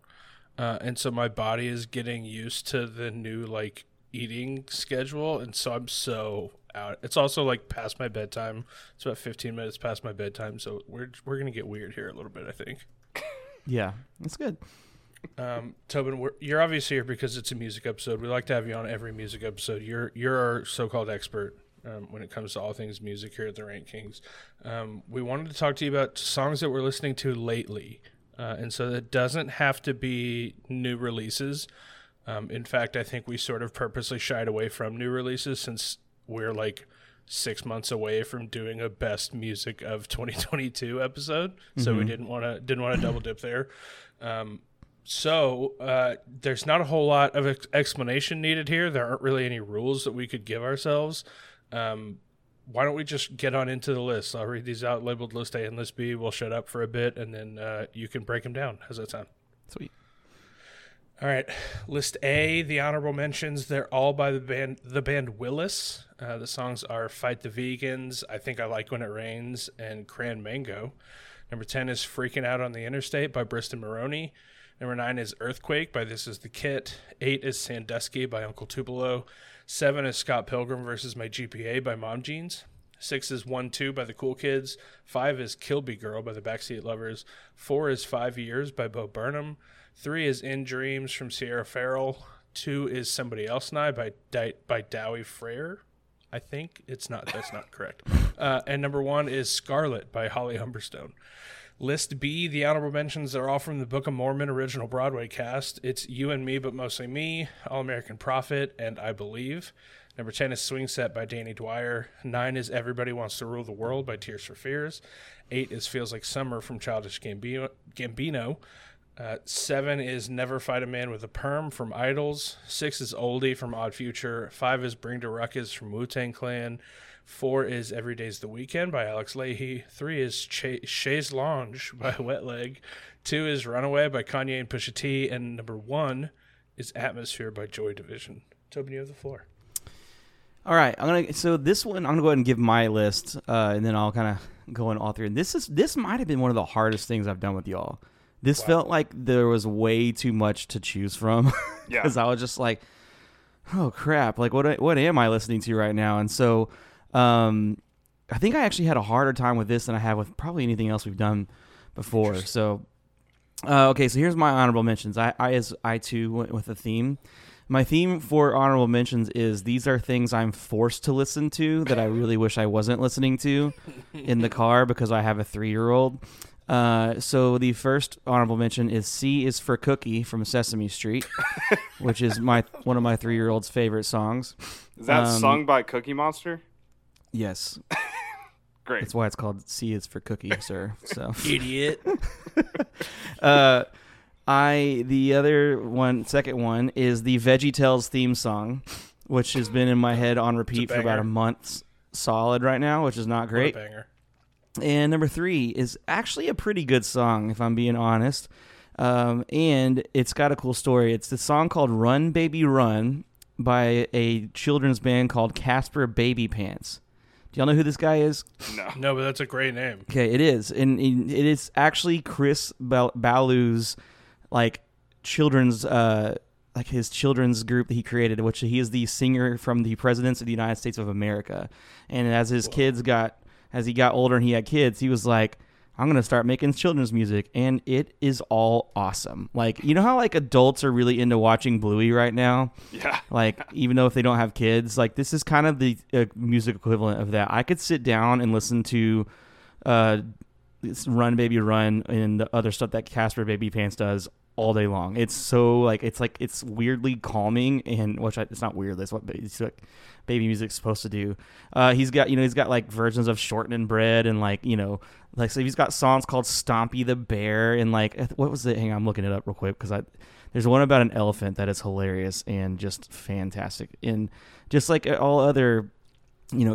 And so my body is getting used to the new like eating schedule. And so I'm so out. It's also like past my bedtime. It's about 15 minutes past my bedtime. So we're going to get weird here a little bit, I think. Yeah, that's good. Tobin, you're obviously here because it's a music episode. We like to have you on every music episode. You're our so-called expert when it comes to all things music here at the Rank Kings. We wanted to talk to you about songs that we're listening to lately. And so that doesn't have to be new releases. In fact, I think we sort of purposely shied away from new releases since we're like 6 months away from doing a best music of 2022 episode, so we didn't want to double dip there. So there's not a whole lot of explanation needed here. There aren't really any rules that we could give ourselves. Why don't we just get on into the list? I'll read these out, labeled List A and List B. We'll shut up for a bit, and then you can break them down. How's that sound? Sweet. All right, List A, the honorable mentions. They're all by the band Willis. The songs are Fight the Vegans, I Think I Like When It Rains, and Cran Mango. Number 10 is Freaking Out on the Interstate by Briston Maroney. Number 9 is Earthquake by This Is the Kit. 8 is Sandusky by Uncle Tupelo. 7 is Scott Pilgrim versus My GPA by Mom Jeans. 6 is 1-2 by The Cool Kids. 5 is Kilby Girl by The Backseat Lovers. 4 is 5 Years by Bo Burnham. 3 is In Dreams from Sierra Ferrell. 2 is Somebody Else Now by Daði Freyr. I think that's not correct. And number 1 is Scarlet by Holly Humberstone. List B, the honorable mentions are all from the Book of Mormon original Broadway cast. It's You and Me, But Mostly Me, All American Prophet, and I Believe. Number 10 is Swing Set by Danny Dwyer. 9 is Everybody Wants to Rule the World by Tears for Fears. 8 is Feels Like Summer from Childish Gambino. 7 is Never Fight a Man with a Perm from IDLES. 6 is Oldie from Odd Future. 5 is Bring to Ruckus from Wu-Tang Clan. 4 is Every Day's the Weekend by Alex Lahey. 3 is Chaise Longue by Wet Leg. 2 is Runaway by Kanye and Pusha T. And number 1 is Atmosphere by Joy Division. Tobin, you have the floor. All right, I'm gonna go ahead and give my list, and then I'll kind of go in all through. And this might have been one of the hardest things I've done with y'all. This felt like there was way too much to choose from, because I was just like, oh, crap. Like, what am I listening to right now? And so I think I actually had a harder time with this than I have with probably anything else we've done before. So, okay, so here's my honorable mentions. I too went with a theme. My theme for honorable mentions is these are things I'm forced to listen to that I really wish I wasn't listening to in the car because I have a 3-year-old. So the first honorable mention is C is for Cookie from Sesame Street, which is one of my 3-year-old's favorite songs. Is that sung by Cookie Monster? Yes. Great. That's why it's called C is for Cookie, sir. So idiot. The second one is the VeggieTales theme song, which has been in my head on repeat for about a month solid right now, which is not great. What a banger. And number 3 is actually a pretty good song, if I'm being honest, and it's got a cool story. It's the song called "Run Baby Run" by a children's band called Casper Baby Pants. Do y'all know who this guy is? No, but that's a great name. Okay, it is, and it is actually Chris Ballou's. Like children's, like his children's group that he created, which he is the singer from the Presidents of the United States of America. And as his kids got, as he got older and he had kids, he was like, I'm going to start making children's music. And it is all awesome. Like, you know how like adults are really into watching Bluey right now? Yeah. Like, even though if they don't have kids, like this is kind of the music equivalent of that. I could sit down and listen to, Run Baby Run and the other stuff that Casper Baby Pants does all day long. It's so like it's weirdly calming, and which it's not weird. That's what baby music's supposed to do. He's got like versions of Shortening Bread and so he's got songs called Stompy the Bear and like what was it? Hang on, I'm looking it up real quick because there's one about an elephant that is hilarious and just fantastic. And just like all other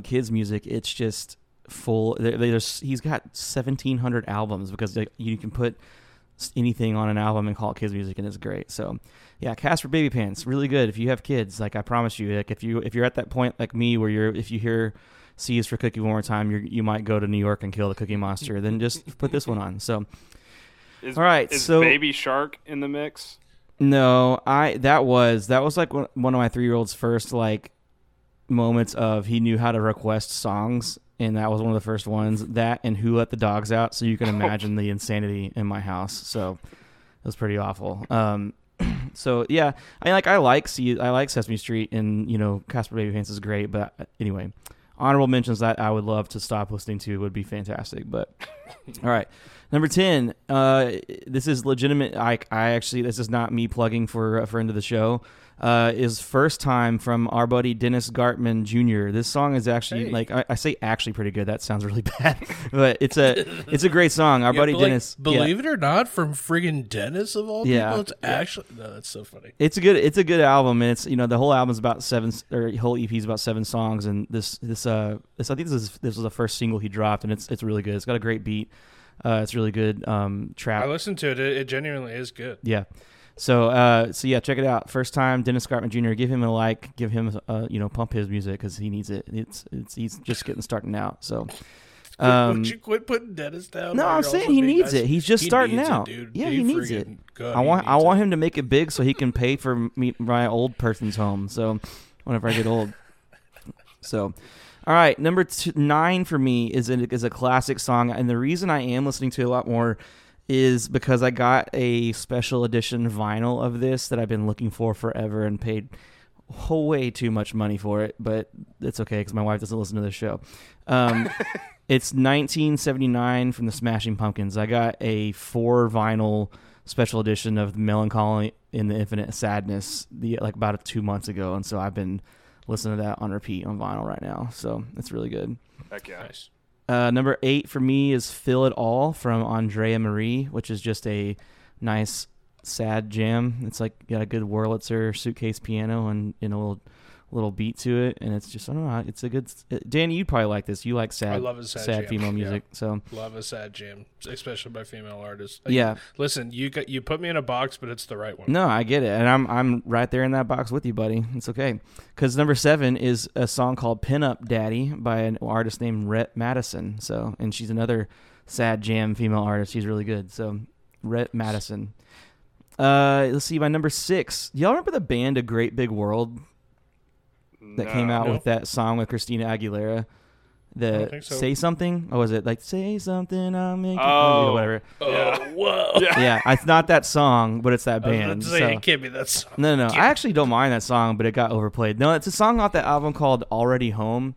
kids music, it's just full. He's got 1,700 albums because you can put anything on an album and call it kids music, and it's great. So, yeah, Casper Baby Pants, really good. If you have kids, like I promise you, like if you're at that point like me where if you hear "C is for Cookie" one more time, you might go to New York and kill the Cookie Monster. Then just put this one on. So, all right. Is Baby Shark in the mix? No, that was like one of my 3-year-old's first like moments of he knew how to request songs. And that was one of the first ones. That and Who Let the Dogs Out? So you can imagine the insanity in my house. So it was pretty awful. So yeah, I like Sesame Street, and Casper Baby Pants is great. But anyway, honorable mentions that I would love to stop listening to would be fantastic. But all right, number 10. This is legitimate. This is not me plugging for a friend of the show. Is First Time from our buddy Dennis Gartman Jr. This song is actually I say actually pretty good. That sounds really bad, but it's a great song. Our buddy Dennis, believe it or not, from friggin' Dennis of all people, that's so funny. It's a good album, and it's the whole album's about seven or whole EP's about 7 songs, and this I think this was the first single he dropped, and it's really good. It's got a great beat. It's really good trap. I listened to it. It genuinely is good. Yeah. So yeah, check it out. First Time, Dennis Gartman Jr. Give him a like. Give him pump his music because he needs it. He's just getting starting out. So, would you quit putting Dennis down? No, I'm saying he needs it. He's just starting out, dude. Yeah, he needs it. I want him to make it big so he can pay for my old person's home. So, whenever I get old. So, all right, number 9 for me is a classic song, and the reason I am listening to it a lot more is because I got a special edition vinyl of this that I've been looking for forever and paid way too much money for it, but it's okay because my wife doesn't listen to this show. It's 1979 from the Smashing Pumpkins. I got a 4 vinyl special edition of Melancholy in the Infinite Sadness about 2 months ago, and so I've been listening to that on repeat on vinyl right now, so it's really good. Heck yeah. Nice. Number 8 for me is Feel It All from Andrea Marie, which is just a nice, sad jam. It's got a good Wurlitzer suitcase piano and a little beat to it. And it's just, I don't know, it's a good... Danny, you'd probably like this. You like sad, I love a sad female music. Yeah. So love a sad jam, especially by female artists. Yeah. Listen, you put me in a box, but it's the right one. No, I get it. And I'm right there in that box with you, buddy. It's okay. Because number 7 is a song called Pin Up Daddy by an artist named Rett Madison. So, and she's another sad jam female artist. She's really good. So, Rett Madison. Let's see, my number 6. Do y'all remember the band A Great Big World? That came out with that song with Christina Aguilera. The so. Say something, or was it like say something? I'll make it, whatever. Oh, yeah. Whoa! Yeah, it's not that song, but it's that band. So. It can't be that song. No. I actually don't mind that song, but it got overplayed. No, it's a song off that album called "Already Home,"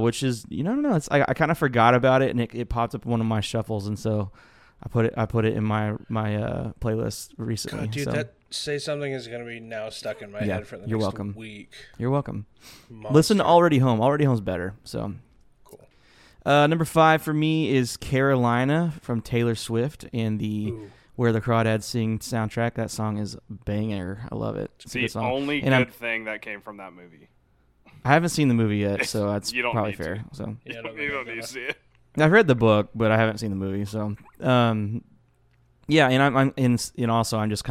which is I kind of forgot about it, and it popped up in one of my shuffles, and so I put it in my playlist recently. God, dude, that say something is going to be now stuck in my head for the next week. You're welcome. Monster. Listen to "Already Home." "Already Home's" better. So. Number 5 for me is Carolina from Taylor Swift and the Where the Crawdads Sing soundtrack. That song is banger. I love it. It's the only good thing that came from that movie. I haven't seen the movie yet, so that's probably fair. So you don't need to see it. I've read the book, but I haven't seen the movie. So, and I'm just kind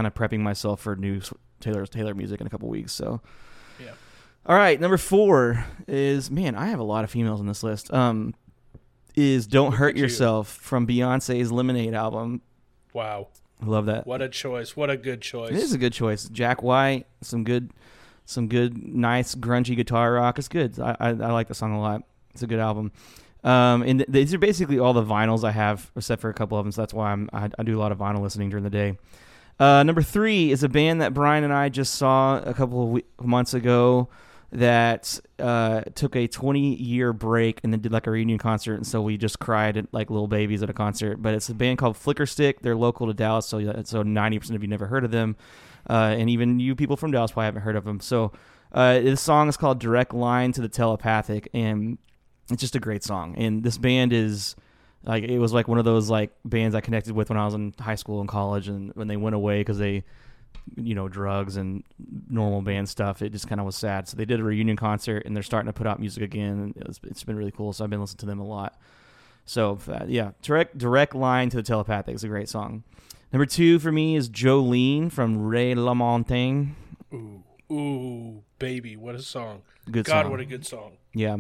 of prepping myself for new Taylor music in a couple weeks. So, yeah. All right, number 4 is I have a lot of females on this list. Is Don't Hurt Yourself from Beyonce's Lemonade album. Wow. I love that. What a choice. What a good choice. It is a good choice. Jack White, some good, nice, grungy guitar rock. It's good. I like the song a lot. It's a good album. And these are basically all the vinyls I have, except for a couple of them, so that's why I do a lot of vinyl listening during the day. Number 3 is a band that Brian and I just saw a couple of months ago. That took a 20-year break and then did like a reunion concert, and so we just cried like little babies at a concert. But it's a band called Flicker Stick. They're local to Dallas, so 90% of you never heard of them, and even you people from Dallas probably haven't heard of them. So this song is called "Direct Line to the Telepathic," and it's just a great song. And this band is like it was like one of those like bands I connected with when I was in high school and college, and when they went away because they. Drugs and normal band stuff. It just kind of was sad. So they did a reunion concert, and they're starting to put out music again. It's been really cool. So I've been listening to them a lot. So direct line to the telepathic is a great song. Number 2 for me is Jolene from Ray LaMontagne. Ooh, baby, what a song! Good God, song. What a good song. Yeah,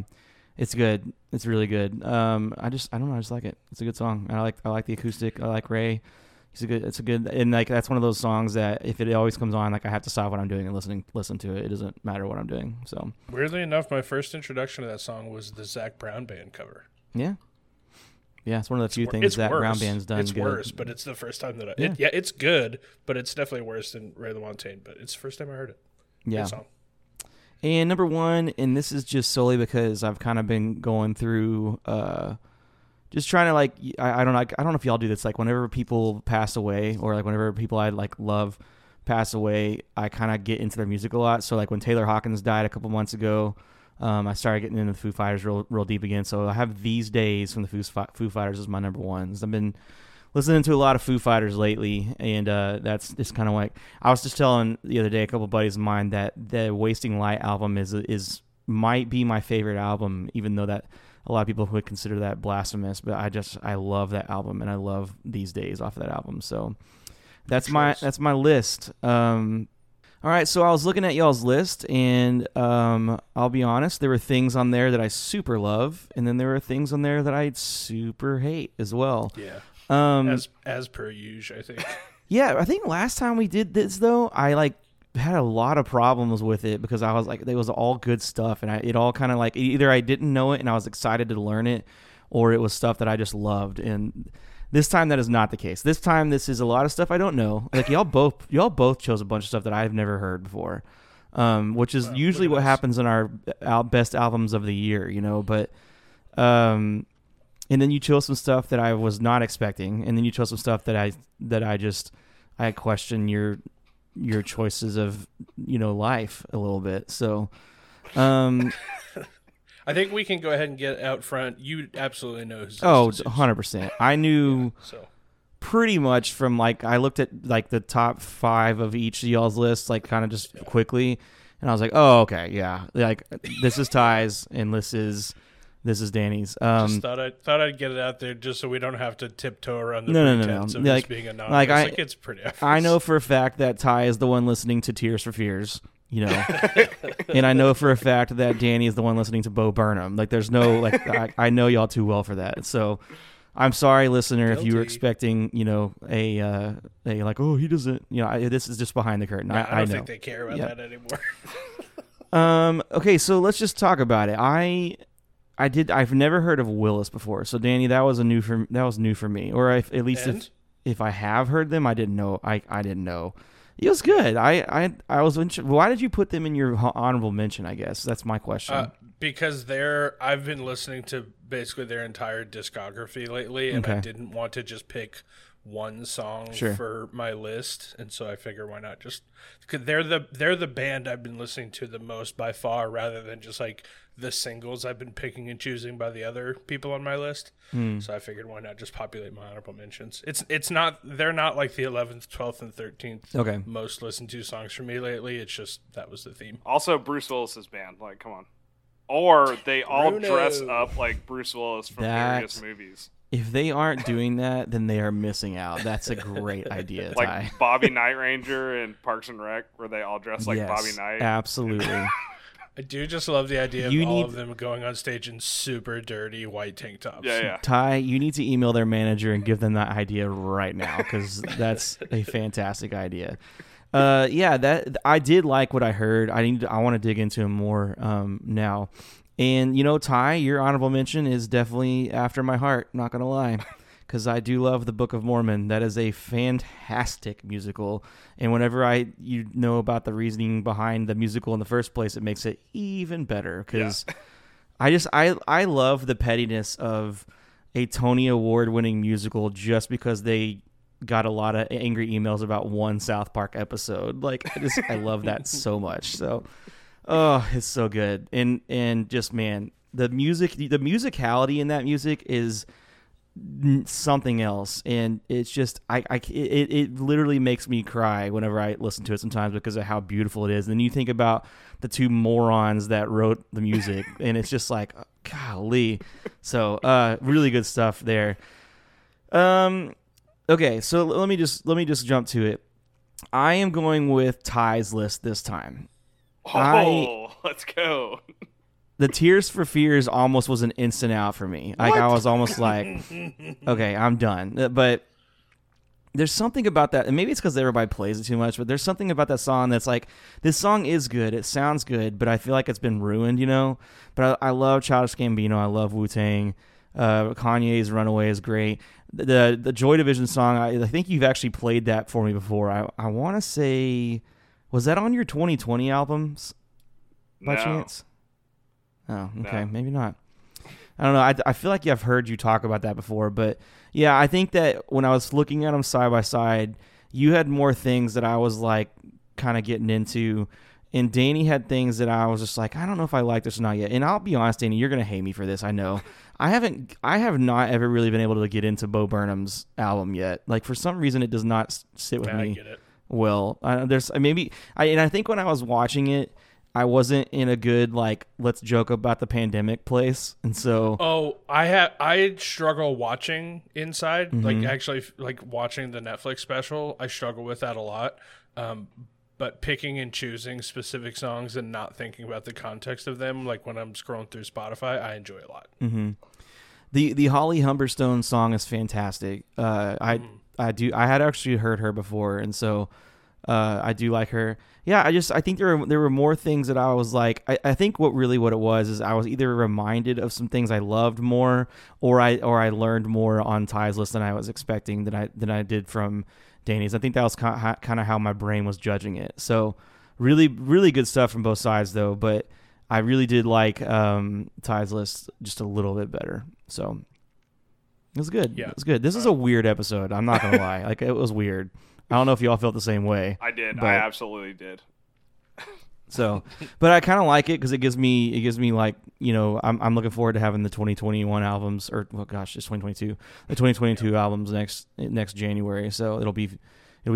it's good. It's really good. I don't know. I just like it. It's a good song. I like the acoustic. I like Ray. It's a good, and like that's one of those songs that if it always comes on, like I have to stop what I'm doing and listen to it. It doesn't matter what I'm doing. So weirdly enough, my first introduction to that song was the Zac Brown Band cover. Yeah, it's one of the few things Zac Brown Band's done. It's good. Worse, but it's the first time that I. Yeah. It's good, but it's definitely worse than Ray LaMontagne. But it's the first time I heard it. Yeah. Song. And number 1, and this is just solely because I've kind of been going through. Just trying to like I don't know if y'all do this, like whenever people pass away or like whenever people I like love pass away, I kind of get into their music a lot. So like when Taylor Hawkins died a couple months ago, I started getting into the Foo Fighters real deep again. So I have These Days from the Foo Fighters as my number 1. I've been listening to a lot of Foo Fighters lately, and that's just kind of like I was just telling the other day a couple of buddies of mine that the Wasting Light album is might be my favorite album, even though that. A lot of people would consider that blasphemous, but I love that album, and I love These Days off of that album. So that's my list. All right, so I was looking at y'all's list, and I'll be honest, there were things on there that I super love, and then there were things on there that I super hate as well. Yeah, as per usual, I think. Yeah, I think last time we did this though, I like. Had a lot of problems with it because I was like, it was all good stuff, and it all kind of like either I didn't know it and I was excited to learn it, or it was stuff that I just loved. And this time that is not the case. This time this is a lot of stuff I don't know. Like y'all both chose a bunch of stuff that I've never heard before, which is usually what happens in our best albums of the year, But and then you chose some stuff that I was not expecting, and then you chose some stuff that I question your choices of life a little bit, so I think we can go ahead and get out front. You absolutely know who's 100%. I knew pretty much from like I looked at like the top 5 of each of y'all's lists, like kind of just quickly, and I was like like this is Ty's and this is Danny's. Just thought I'd get it out there just so we don't have to tiptoe around the pretense of just being anonymous. It's pretty obvious. I know for a fact that Ty is the one listening to Tears for Fears, and I know for a fact that Danny is the one listening to Bo Burnham. Like, there's no like, I know y'all too well for that. So, I'm sorry, listener, guilty. If you were expecting, a like, oh, he doesn't, this is just behind the curtain. Yeah, I don't think they care about that anymore. Okay, so let's just talk about it. I I've never heard of Willis before, so Danny, that was new for me. Or at least if I have heard them, I didn't know. I didn't know. It was good. I was interested. Why did you put them in your honorable mention? I guess that's my question. Because I've been listening to basically their entire discography lately, and I didn't want to just pick one song for my list, and so I figure why not just because they're the band I've been listening to the most by far, rather than just like the singles I've been picking and choosing by the other people on my list. So I figured why not just populate my honorable mentions. They're not like the 11th, 12th, and 13th most listened to songs for me lately. It's just that was the theme. Also, Bruce Willis's band, like, come on, or they all dress up like Bruce Willis from various movies. If they aren't doing that, then they are missing out. That's a great idea, Ty. Like Bobby Night Ranger in Parks and Rec, where they all dress like Bobby Knight. Absolutely. I do just love the idea of all of them going on stage in super dirty white tank tops. Yeah, yeah. Ty, you need to email their manager and give them that idea right now, because that's a fantastic idea. That I did like what I heard. I want to dig into him more now. And, you know, Ty, your honorable mention is definitely after my heart, not going to lie, because I do love The Book of Mormon. That is a fantastic musical. And whenever you know about the reasoning behind the musical in the first place, it makes it even better, because I love the pettiness of a Tony Award winning musical just because they got a lot of angry emails about one South Park episode. Like, I love that so much. So. Oh, it's so good. And just, man, the musicality in that music is something else. And it's just, it literally makes me cry whenever I listen to it sometimes, because of how beautiful it is. And then you think about the two morons that wrote the music, and it's just like, golly. So, really good stuff there. Okay. So let me just jump to it. I am going with Ty's list this time. Let's go. The Tears for Fears almost was an instant out for me. Like, I was almost like, okay, I'm done. But there's something about that, and maybe it's because everybody plays it too much, but there's something about that song that's like, this song is good, it sounds good, but I feel like it's been ruined, you know? But I love Childish Gambino, I love Wu-Tang. Kanye's Runaway is great. The Joy Division song, I think you've actually played that for me before. I want to say... Was that on your 2020 albums by chance? Oh, okay. No. Maybe not. I don't know. I feel like I've heard you talk about that before. But, yeah, I think that when I was looking at them side by side, you had more things that I was, like, kind of getting into. And Danny had things that I was just like, I don't know if I like this or not yet. And I'll be honest, Danny, you're going to hate me for this. I know. I have not ever really been able to get into Bo Burnham's album yet. Like, for some reason, it does not sit with me. I get it. Well, I think when I was watching it, I wasn't in a good, like, let's joke about the pandemic place, and so I struggle watching inside, like, actually, like, watching the Netflix special, I struggle with that a lot, but picking and choosing specific songs and not thinking about the context of them, like, when I'm scrolling through Spotify, I enjoy a lot. The Holly Humberstone song is fantastic. I had actually heard her before, and so I do like her. Yeah, I think there were more things that I was like, I think what it was is I was either reminded of some things I loved more, or I learned more on Ty's list than I was expecting than I did from Danny's. I think that was kind of how my brain was judging it. So really, really good stuff from both sides though, but I really did like Ty's list just a little bit better. So it was good. Yeah. It was good. This is a weird episode. I'm not going to lie. Like, it was weird. I don't know if y'all felt the same way. I did. I absolutely did. So, but I kind of like it because it gives me like, you know, I'm looking forward to having the 2021 albums, or, well, gosh, it's 2022. The 2022 albums next January. So it'll be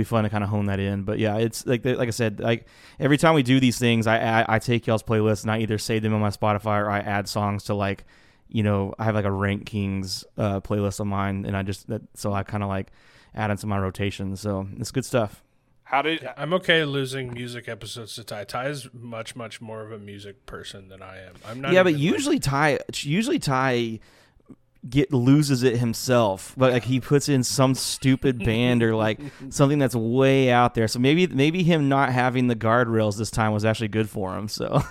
fun to kind of hone that in. But yeah, it's like I said, like, every time we do these things, I take y'all's playlists and I either save them on my Spotify or I add songs to, like, you know, I have like a rankings playlist of mine, and so I kind of like add into my rotation. So it's good stuff. I'm okay losing music episodes to Ty. Ty is much, much more of a music person than I am. I'm not. Yeah, but usually Ty loses it himself, but like he puts in some stupid band or like something that's way out there. So maybe him not having the guardrails this time was actually good for him. So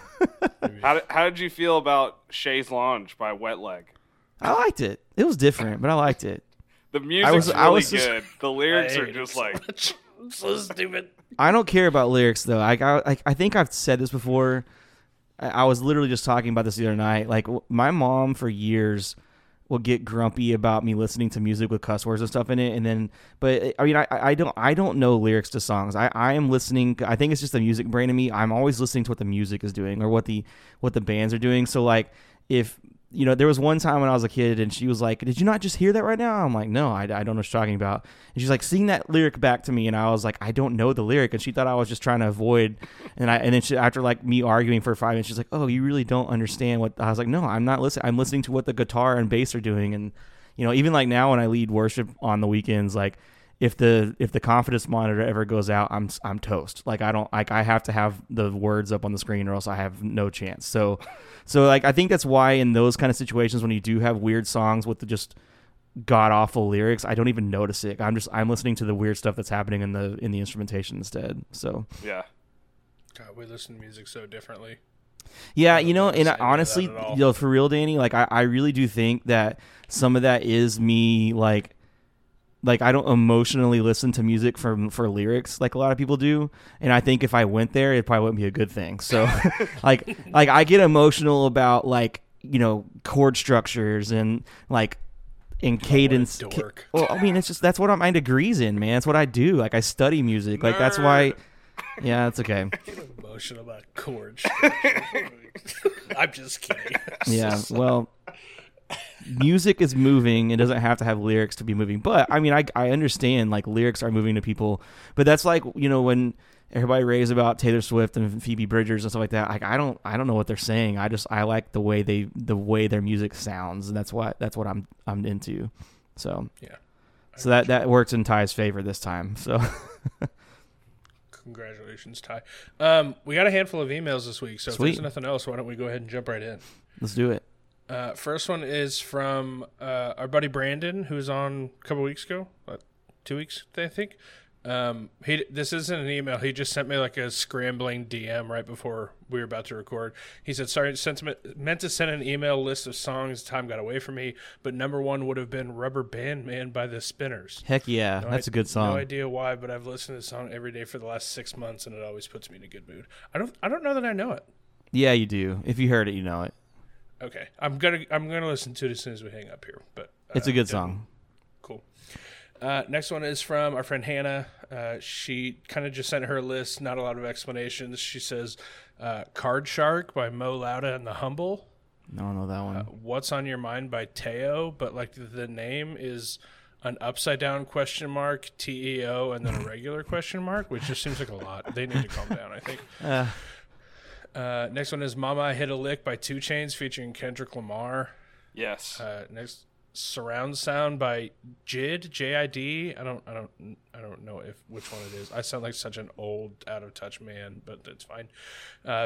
How did you feel about Chaise Longue by Wet Leg? I liked it. It was different, but I liked it. The music's really good. The lyrics are just like so stupid. I don't care about lyrics though. I think I've said this before. I was literally just talking about this the other night. Like my mom for years will get grumpy about me listening to music with cuss words and stuff in it. And then, but I mean, I don't know lyrics to songs. I am listening. I think it's just the music brain in me. I'm always listening to what the music is doing or what the bands are doing. So like if, you know, there was one time when I was a kid and she was like, did you not just hear that right now? I'm like, no, I don't know what you're talking about. And she's like, sing that lyric back to me. And I was like, I don't know the lyric. And she thought I was just trying to avoid. And then she, after like me arguing for 5 minutes, she's like, oh, you really don't understand what I was like. No, I'm not listening. I'm listening to what the guitar and bass are doing. And, you know, even like now when I lead worship on the weekends, like if the confidence monitor ever goes out, I'm toast. Like I have to have the words up on the screen or else I have no chance. So like I think that's why in those kind of situations when you do have weird songs with the just god awful lyrics, I don't even notice it. I'm listening to the weird stuff that's happening in the instrumentation instead. So yeah, God, we listen to music so differently. Yeah, you know, and honestly, you know, for real, Danny, like I really do think that some of that is me like I don't emotionally listen to music for lyrics like a lot of people do. And I think if I went there, it probably wouldn't be a good thing. So like I get emotional about like, you know, chord structures and like in cadence. Well, I mean, it's just, that's what my degree's in, man. That's what I do. Like I study music. Like that's why. Yeah, it's okay. Get emotional about chord structures. I'm just kidding. Yeah. Well, music is moving. It doesn't have to have lyrics to be moving. But I mean, I understand like lyrics are moving to people, but that's like, you know, when everybody raves about Taylor Swift and Phoebe Bridgers and stuff like that, like I don't know what they're saying. I like the way their music sounds, and that's what I'm into. So yeah, so that works in Ty's favor this time. So congratulations, Ty. We got a handful of emails this week, so Sweet. If there's nothing else, why don't we go ahead and jump right in? Let's do it. First one is from our buddy Brandon, who was on a couple weeks ago, 2 weeks, I think. This isn't an email. He just sent me like a scrambling DM right before we were about to record. He said, sorry, meant to send an email list of songs. Time got away from me, but number one would have been Rubber Band Man by The Spinners. Heck yeah, that's a good song. No idea why, but I've listened to the song every day for the last 6 months, and it always puts me in a good mood. I don't know that I know it. Yeah, you do. If you heard it, you know it. Okay, I'm gonna listen to it as soon as we hang up here. But it's a good song. Cool. Next one is from our friend Hannah. She kind of just sent her list, not a lot of explanations. She says, "Card Shark" by Mo Lauda and the Humble. I don't know that one. "What's on Your Mind" by Teo, but like the name is an upside down question mark, Teo, and then a regular question mark, which just seems like a lot. They need to calm down, I think. Next one is Mama I Hit a Lick by 2 Chainz featuring Kendrick Lamar. Yes. Next, Surround Sound by JID, J-I-D. I don't know which one it is. I sound like such an old, out of touch man, but that's fine.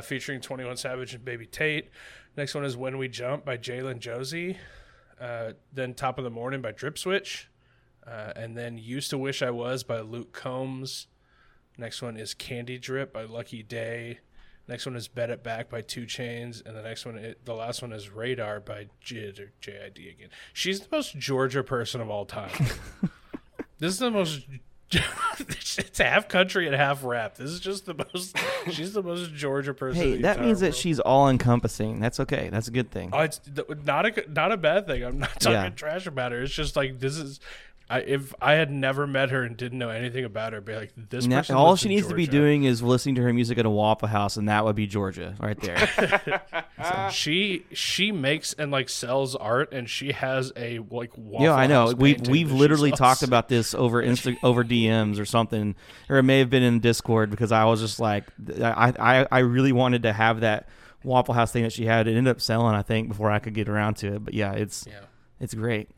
Featuring 21 Savage and Baby Tate. Next one is When We Jump by Jalen Josie. Then Top of the Morning by Drip Switch. And then Used to Wish I Was by Luke Combs. Next one is Candy Drip by Lucky Day. Next one is Bet It Back by 2 Chainz, and the last one is Radar by JID or JID again. She's the most Georgia person of all time. This is the most. It's half country and half rap. This is just the most. She's the most Georgia person. Hey, that means that she's all encompassing. That's okay. That's a good thing. Oh, it's not a bad thing. I'm not talking trash about her. It's just like this is. If I had never met her and didn't know anything about her, be like, this person. All she needs to be doing is listening to her music at a Waffle House, and that would be Georgia right there. So. She makes and like sells art, and she has a like Waffle House. Yeah, I know. We've literally talked about this over over DMs or something, or it may have been in Discord because I was just like, I really wanted to have that Waffle House thing that she had. It ended up selling, I think, before I could get around to it. But yeah, it's great.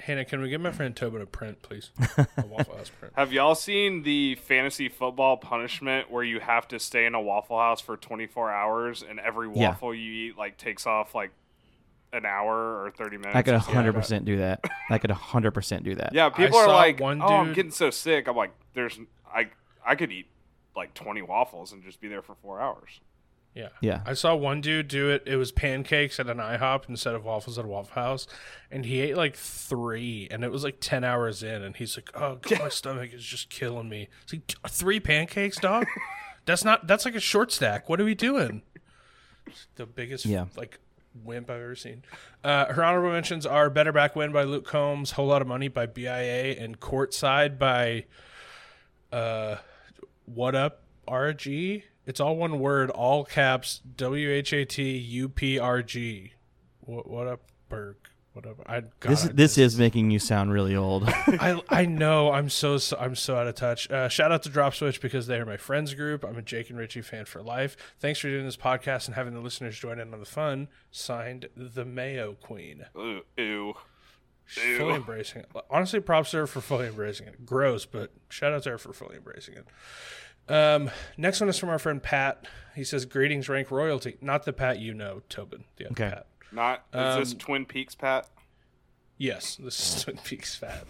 Hannah, can we get my friend Tobin a print, please? A Waffle House print. Have y'all seen the fantasy football punishment where you have to stay in a Waffle House for 24 hours and every waffle you eat like takes off like an hour or 30 minutes? I could 100% do that. Yeah, people are like, one dude, I'm getting so sick. I'm like, I could eat like 20 waffles and just be there for 4 hours. Yeah. Yeah. I saw one dude do it. It was pancakes at an IHOP instead of waffles at a Waffle House. And he ate like three, and it was like 10 hours in. And he's like, oh, God, my stomach is just killing me. It's like, three pancakes, dog? That's like a short stack. What are we doing? The biggest, like, wimp I've ever seen. Her honorable mentions are Better Back When by Luke Combs, Whole Lot of Money by BIA, and Courtside by What Up RG. It's all one word, all caps, WHAT UPRG. What up, Berg? What up? This is making you sound really old. I know. I'm so out of touch. Shout out to Drop Switch because they are my friends group. I'm a Jake and Richie fan for life. Thanks for doing this podcast and having the listeners join in on the fun. Signed, the Mayo Queen. Ew. She's fully embracing it. Honestly, props to her for fully embracing it. Gross, but shout out to her for fully embracing it. Next one is from our friend Pat. He says, greetings, rank royalty. Not the Pat you know, Tobin. The other Pat. Not, is this Twin Peaks Pat? Yes, this is Twin Peaks Pat.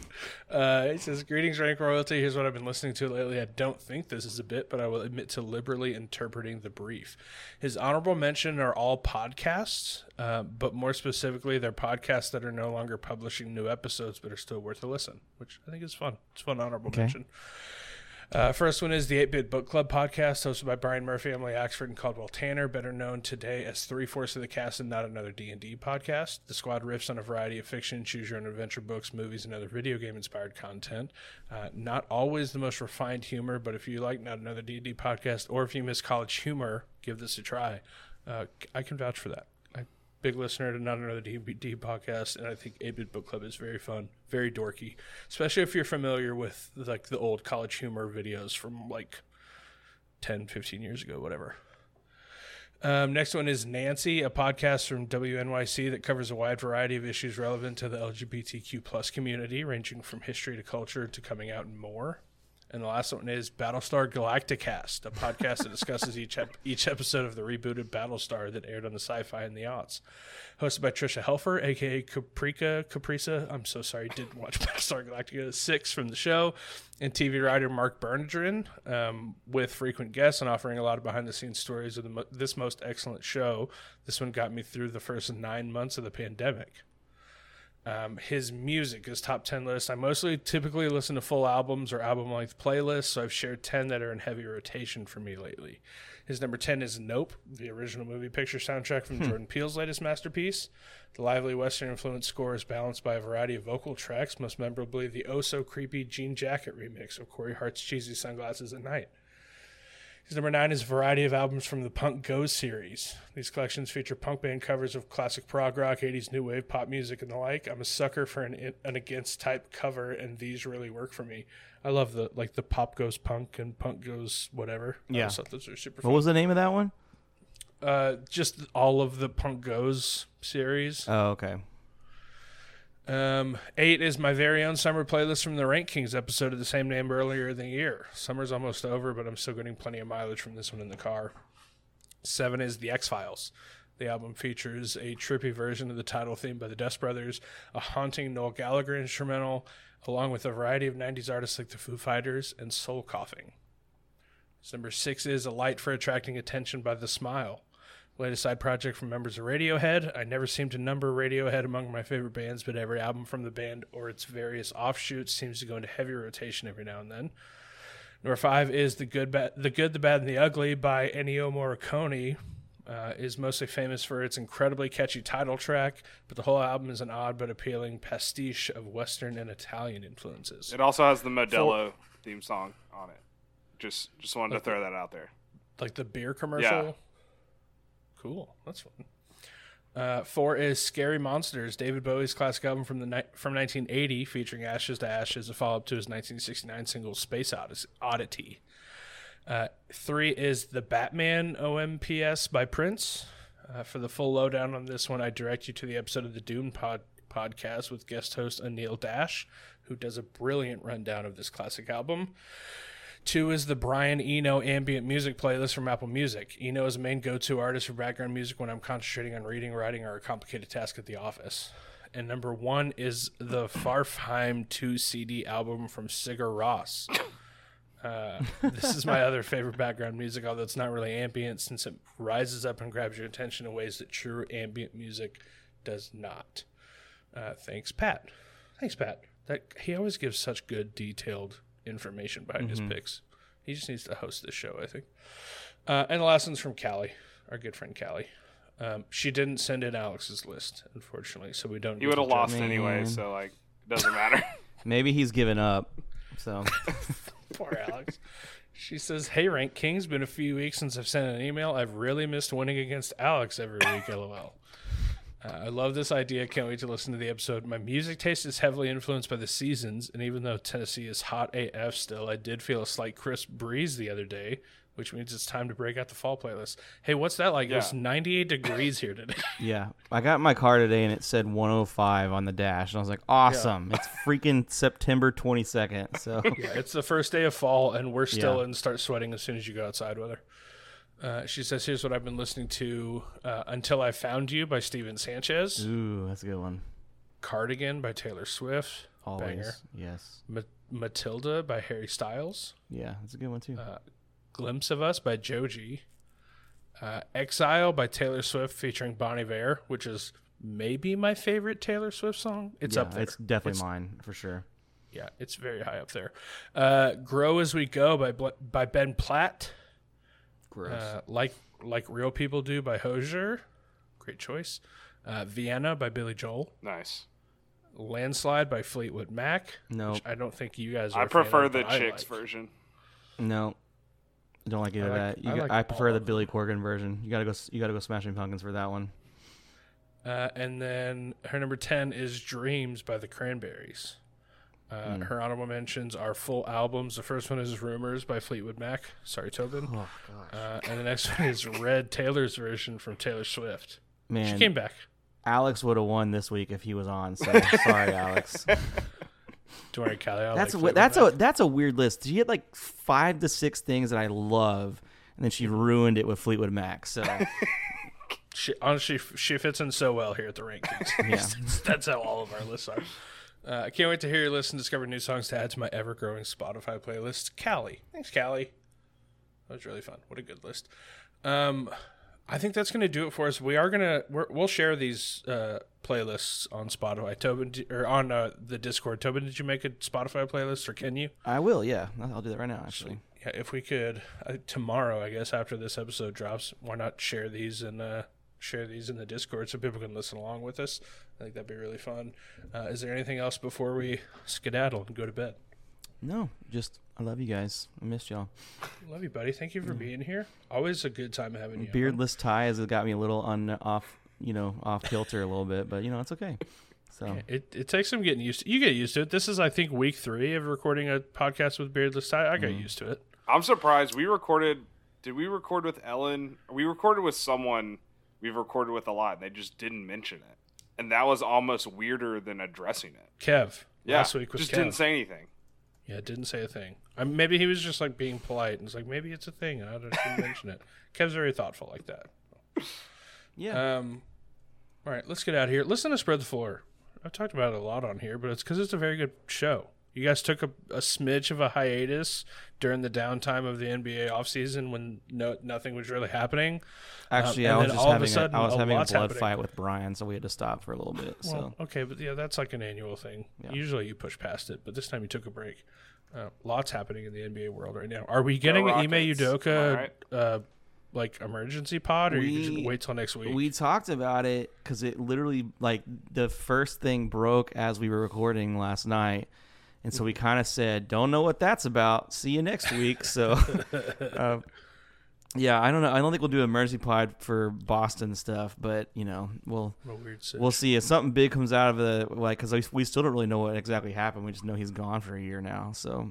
He says, greetings, rank royalty. Here's what I've been listening to lately. I don't think this is a bit, but I will admit to liberally interpreting the brief. His honorable mention are all podcasts, but more specifically, they're podcasts that are no longer publishing new episodes, but are still worth a listen, which I think is fun. It's fun honorable mention. First one is the 8-Bit Book Club podcast, hosted by Brian Murphy, Emily Axford, and Caldwell Tanner, better known today as 3/4 of the Cast and Not Another D&D podcast. The squad riffs on a variety of fiction, choose-your-own-adventure books, movies, and other video game-inspired content. Not always the most refined humor, but if you like Not Another D&D podcast, or if you miss college humor, give this a try. I can vouch for that. I'm a big listener to Not Another D&D podcast, and I think 8-Bit Book Club is very fun. Very dorky, especially if you're familiar with like the old college humor videos from like 10, 15 years ago, whatever. Next one is Nancy, a podcast from WNYC that covers a wide variety of issues relevant to the LGBTQ plus community, ranging from history to culture to coming out and more. And the last one is Battlestar Galacticast, a podcast that discusses each episode of the rebooted Battlestar that aired on the Sci-Fi and the Aughts. Hosted by Trisha Helfer, a.k.a. Caprisa. I'm so sorry, didn't watch Battlestar Galactica 6 from the show. And TV writer Mark Bernardrin, with frequent guests and offering a lot of behind-the-scenes stories of this most excellent show. This one got me through the first 9 months of the pandemic. His music, his top 10 list. I mostly typically listen to full albums or album-length playlists, so I've shared 10 that are in heavy rotation for me lately. His number 10 is Nope, the original movie picture soundtrack from Jordan Peele's latest masterpiece. The lively Western-influenced score is balanced by a variety of vocal tracks, most memorably the oh-so-creepy Jean Jacket remix of Corey Hart's Cheesy Sunglasses at Night. His number 9 is a variety of albums from the Punk Go series. These collections feature punk band covers of classic prog rock, 80s new wave, pop music, and the like. I'm a sucker for an against-type cover, and these really work for me. I love the Pop Goes Punk and Punk Goes whatever. Yeah. I thought those are super fun. What was the name of that one? Just all of the Punk Goes series. Oh, okay. 8 is my very own summer playlist from the Rank Kings episode of the same name earlier in the year. Summer's almost over, but I'm still getting plenty of mileage from this one in the car. 7 is The X-Files. The album features a trippy version of the title theme by the Dust Brothers, a haunting Noel Gallagher instrumental, along with a variety of 90s artists like the Foo Fighters and Soul Coughing. Number 6 is A Light for Attracting Attention by The Smile. Latest side project from members of Radiohead. I never seem to number Radiohead among my favorite bands, but every album from the band or its various offshoots seems to go into heavy rotation every now and then. Number 5 is The Good, the Bad, and the Ugly by Ennio Morricone. Is mostly famous for its incredibly catchy title track, but the whole album is an odd but appealing pastiche of Western and Italian influences. It also has the Modelo theme song on it. Just wanted to throw that out there. Like the beer commercial? Yeah. Cool. That's fun. 4 is Scary Monsters, David Bowie's classic album from 1980, featuring Ashes to Ashes, a follow-up to his 1969 single Space Oddity. 3 is The Batman OMPS by Prince. For the full lowdown on this one, I direct you to the episode of the Doom podcast with guest host Anil Dash, who does a brilliant rundown of this classic album. 2 is the Brian Eno ambient music playlist from Apple Music. Eno is the main go-to artist for background music when I'm concentrating on reading, writing, or a complicated task at the office. And number 1 is the Farfheim 2 CD album from Sigur Rós. This is my other favorite background music, although it's not really ambient, since it rises up and grabs your attention in ways that true ambient music does not. Thanks, Pat. Thanks, Pat. He always gives such good, detailed information behind his picks. He just needs to host this show, I think. And the last one's from Callie, our good friend Callie. She didn't send in Alex's list, unfortunately, so we don't. You would have lost anyway, so it doesn't matter. Maybe he's given up. So poor Alex. She says, "Hey, Rank Kings, been a few weeks since I've sent an email. I've really missed winning against Alex every week. LOL. I love this idea. Can't wait to listen to the episode. My music taste is heavily influenced by the seasons, and even though Tennessee is hot AF still, I did feel a slight crisp breeze the other day, which means it's time to break out the fall playlist. Hey, what's that like? Yeah. It's 98 degrees here today." Yeah. I got in my car today, and it said 105 on the dash, and I was like, awesome. Yeah. It's freaking September 22nd. So yeah, it's the first day of fall, and we're still in start sweating as soon as you go outside weather. She says, "Here's what I've been listening to: Until I Found You by Steven Sanchez. Ooh, that's a good one. Cardigan by Taylor Swift. Always. Banger. Yes. Matilda by Harry Styles. Yeah, that's a good one, too. Glimpse of Us by Joji. Exile by Taylor Swift featuring Bon Iver, which is maybe my favorite Taylor Swift song. It's up there. It's definitely mine, for sure. Yeah, it's very high up there. Grow As We Go by Ben Platt. Gross. Like Real People Do by Hozier. Great choice. Vienna by Billy Joel. Nice. Landslide by Fleetwood Mac. No. Which I don't think you guys are. I prefer the Chicks version. No. I don't like either of that. I prefer the Billy Corgan version. You gotta go Smashing Pumpkins for that one. And then her number 10 is Dreams by the Cranberries. Her honorable mentions are full albums. The first one is Rumors by Fleetwood Mac. Sorry, Tobin. Oh, gosh. And the next one is Red, Taylor's version from Taylor Swift. Man, she came back. Alex would have won this week if he was on. So sorry, Alex. Don't worry, Callie. That's a weird list. She had 5 to 6 things that I love, and then she ruined it with Fleetwood Mac. So she fits in so well here at the rankings. Yeah. That's how all of our lists are. I can't wait to hear you listen and discover new songs to add to my ever-growing Spotify playlist. Callie. Thanks, Callie. That was really fun. What a good list. I think that's going to do it for us. We'll share these playlists on Spotify. Or on the Discord. Tobin, did you make a Spotify playlist, or can you? I will, yeah. I'll do that right now, actually. So, yeah, if we could, tomorrow, I guess, after this episode drops, why not share these and... share these in the Discord so people can listen along with us. I think that'd be really fun. Is there anything else before we skedaddle and go to bed? No, just I love you guys. I missed y'all. Love you, buddy. Thank you for being here. Always a good time having you. Beardless tie has got me a little off kilter a little bit, but it's okay. So yeah, it takes some getting used to. You get used to it. This is, I think, week 3 of recording a podcast with beardless tie. I got used to it. I'm surprised we recorded. Did we record with Ellen? We recorded with someone. We've recorded with a lot, and they just didn't mention it. And that was almost weirder than addressing it. Kev. Yeah, last week was just Kev. Didn't say anything. Yeah, didn't say a thing. Maybe he was just, being polite, and it's maybe it's a thing, and I didn't mention it. Kev's very thoughtful like that. Yeah. All right, let's get out of here. Listen to Spread the Floor. I've talked about it a lot on here, but it's because it's a very good show. You guys took a smidge of a hiatus during the downtime of the NBA offseason when nothing was really happening. Actually, I was having a blood fight with Brian, so we had to stop for a little bit. Well, so. Okay, but yeah, that's an annual thing. Yeah. Usually you push past it, but this time you took a break. Lots happening in the NBA world right now. Are we getting an Ime Udoka emergency pod, or you just wait till next week? We talked about it because it literally the first thing broke as we were recording last night. And so we kind of said, don't know what that's about. See you next week. So, I don't know. I don't think we'll do an emergency pod for Boston stuff, but, we'll see. If something big comes out of the, because we still don't really know what exactly happened. We just know he's gone for a year now. So,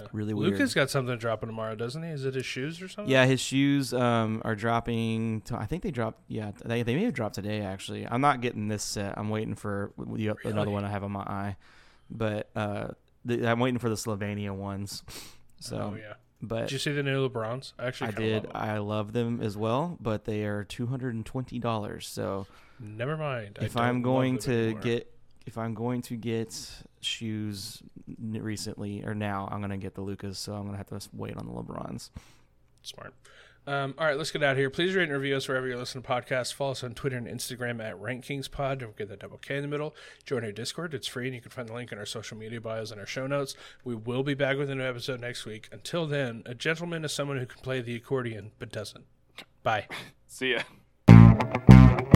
yeah. Really weird. Luka's got something dropping tomorrow, doesn't he? Is it his shoes or something? Yeah, his shoes are dropping. I think they dropped. Yeah, they may have dropped today, actually. I'm not getting this set. I'm waiting for another one I have on my eye. But I'm waiting for the Slovenia ones. So, oh, yeah. But did you see the new LeBrons? Actually, I did. I love them as well, but they are $220. So never mind. If I'm going to get if I'm going to get shoes recently or now, I'm going to get the Lucas, so I'm going to have to wait on the LeBrons. Smart. All right, let's get out of here. Please rate and review us wherever you listen to podcasts. Follow us on Twitter and Instagram at RankKingsPod. Don't forget that double K in the middle. Join our Discord. It's free, and you can find the link in our social media bios and our show notes. We will be back with a new episode next week. Until then, a gentleman is someone who can play the accordion but doesn't. Bye. See ya.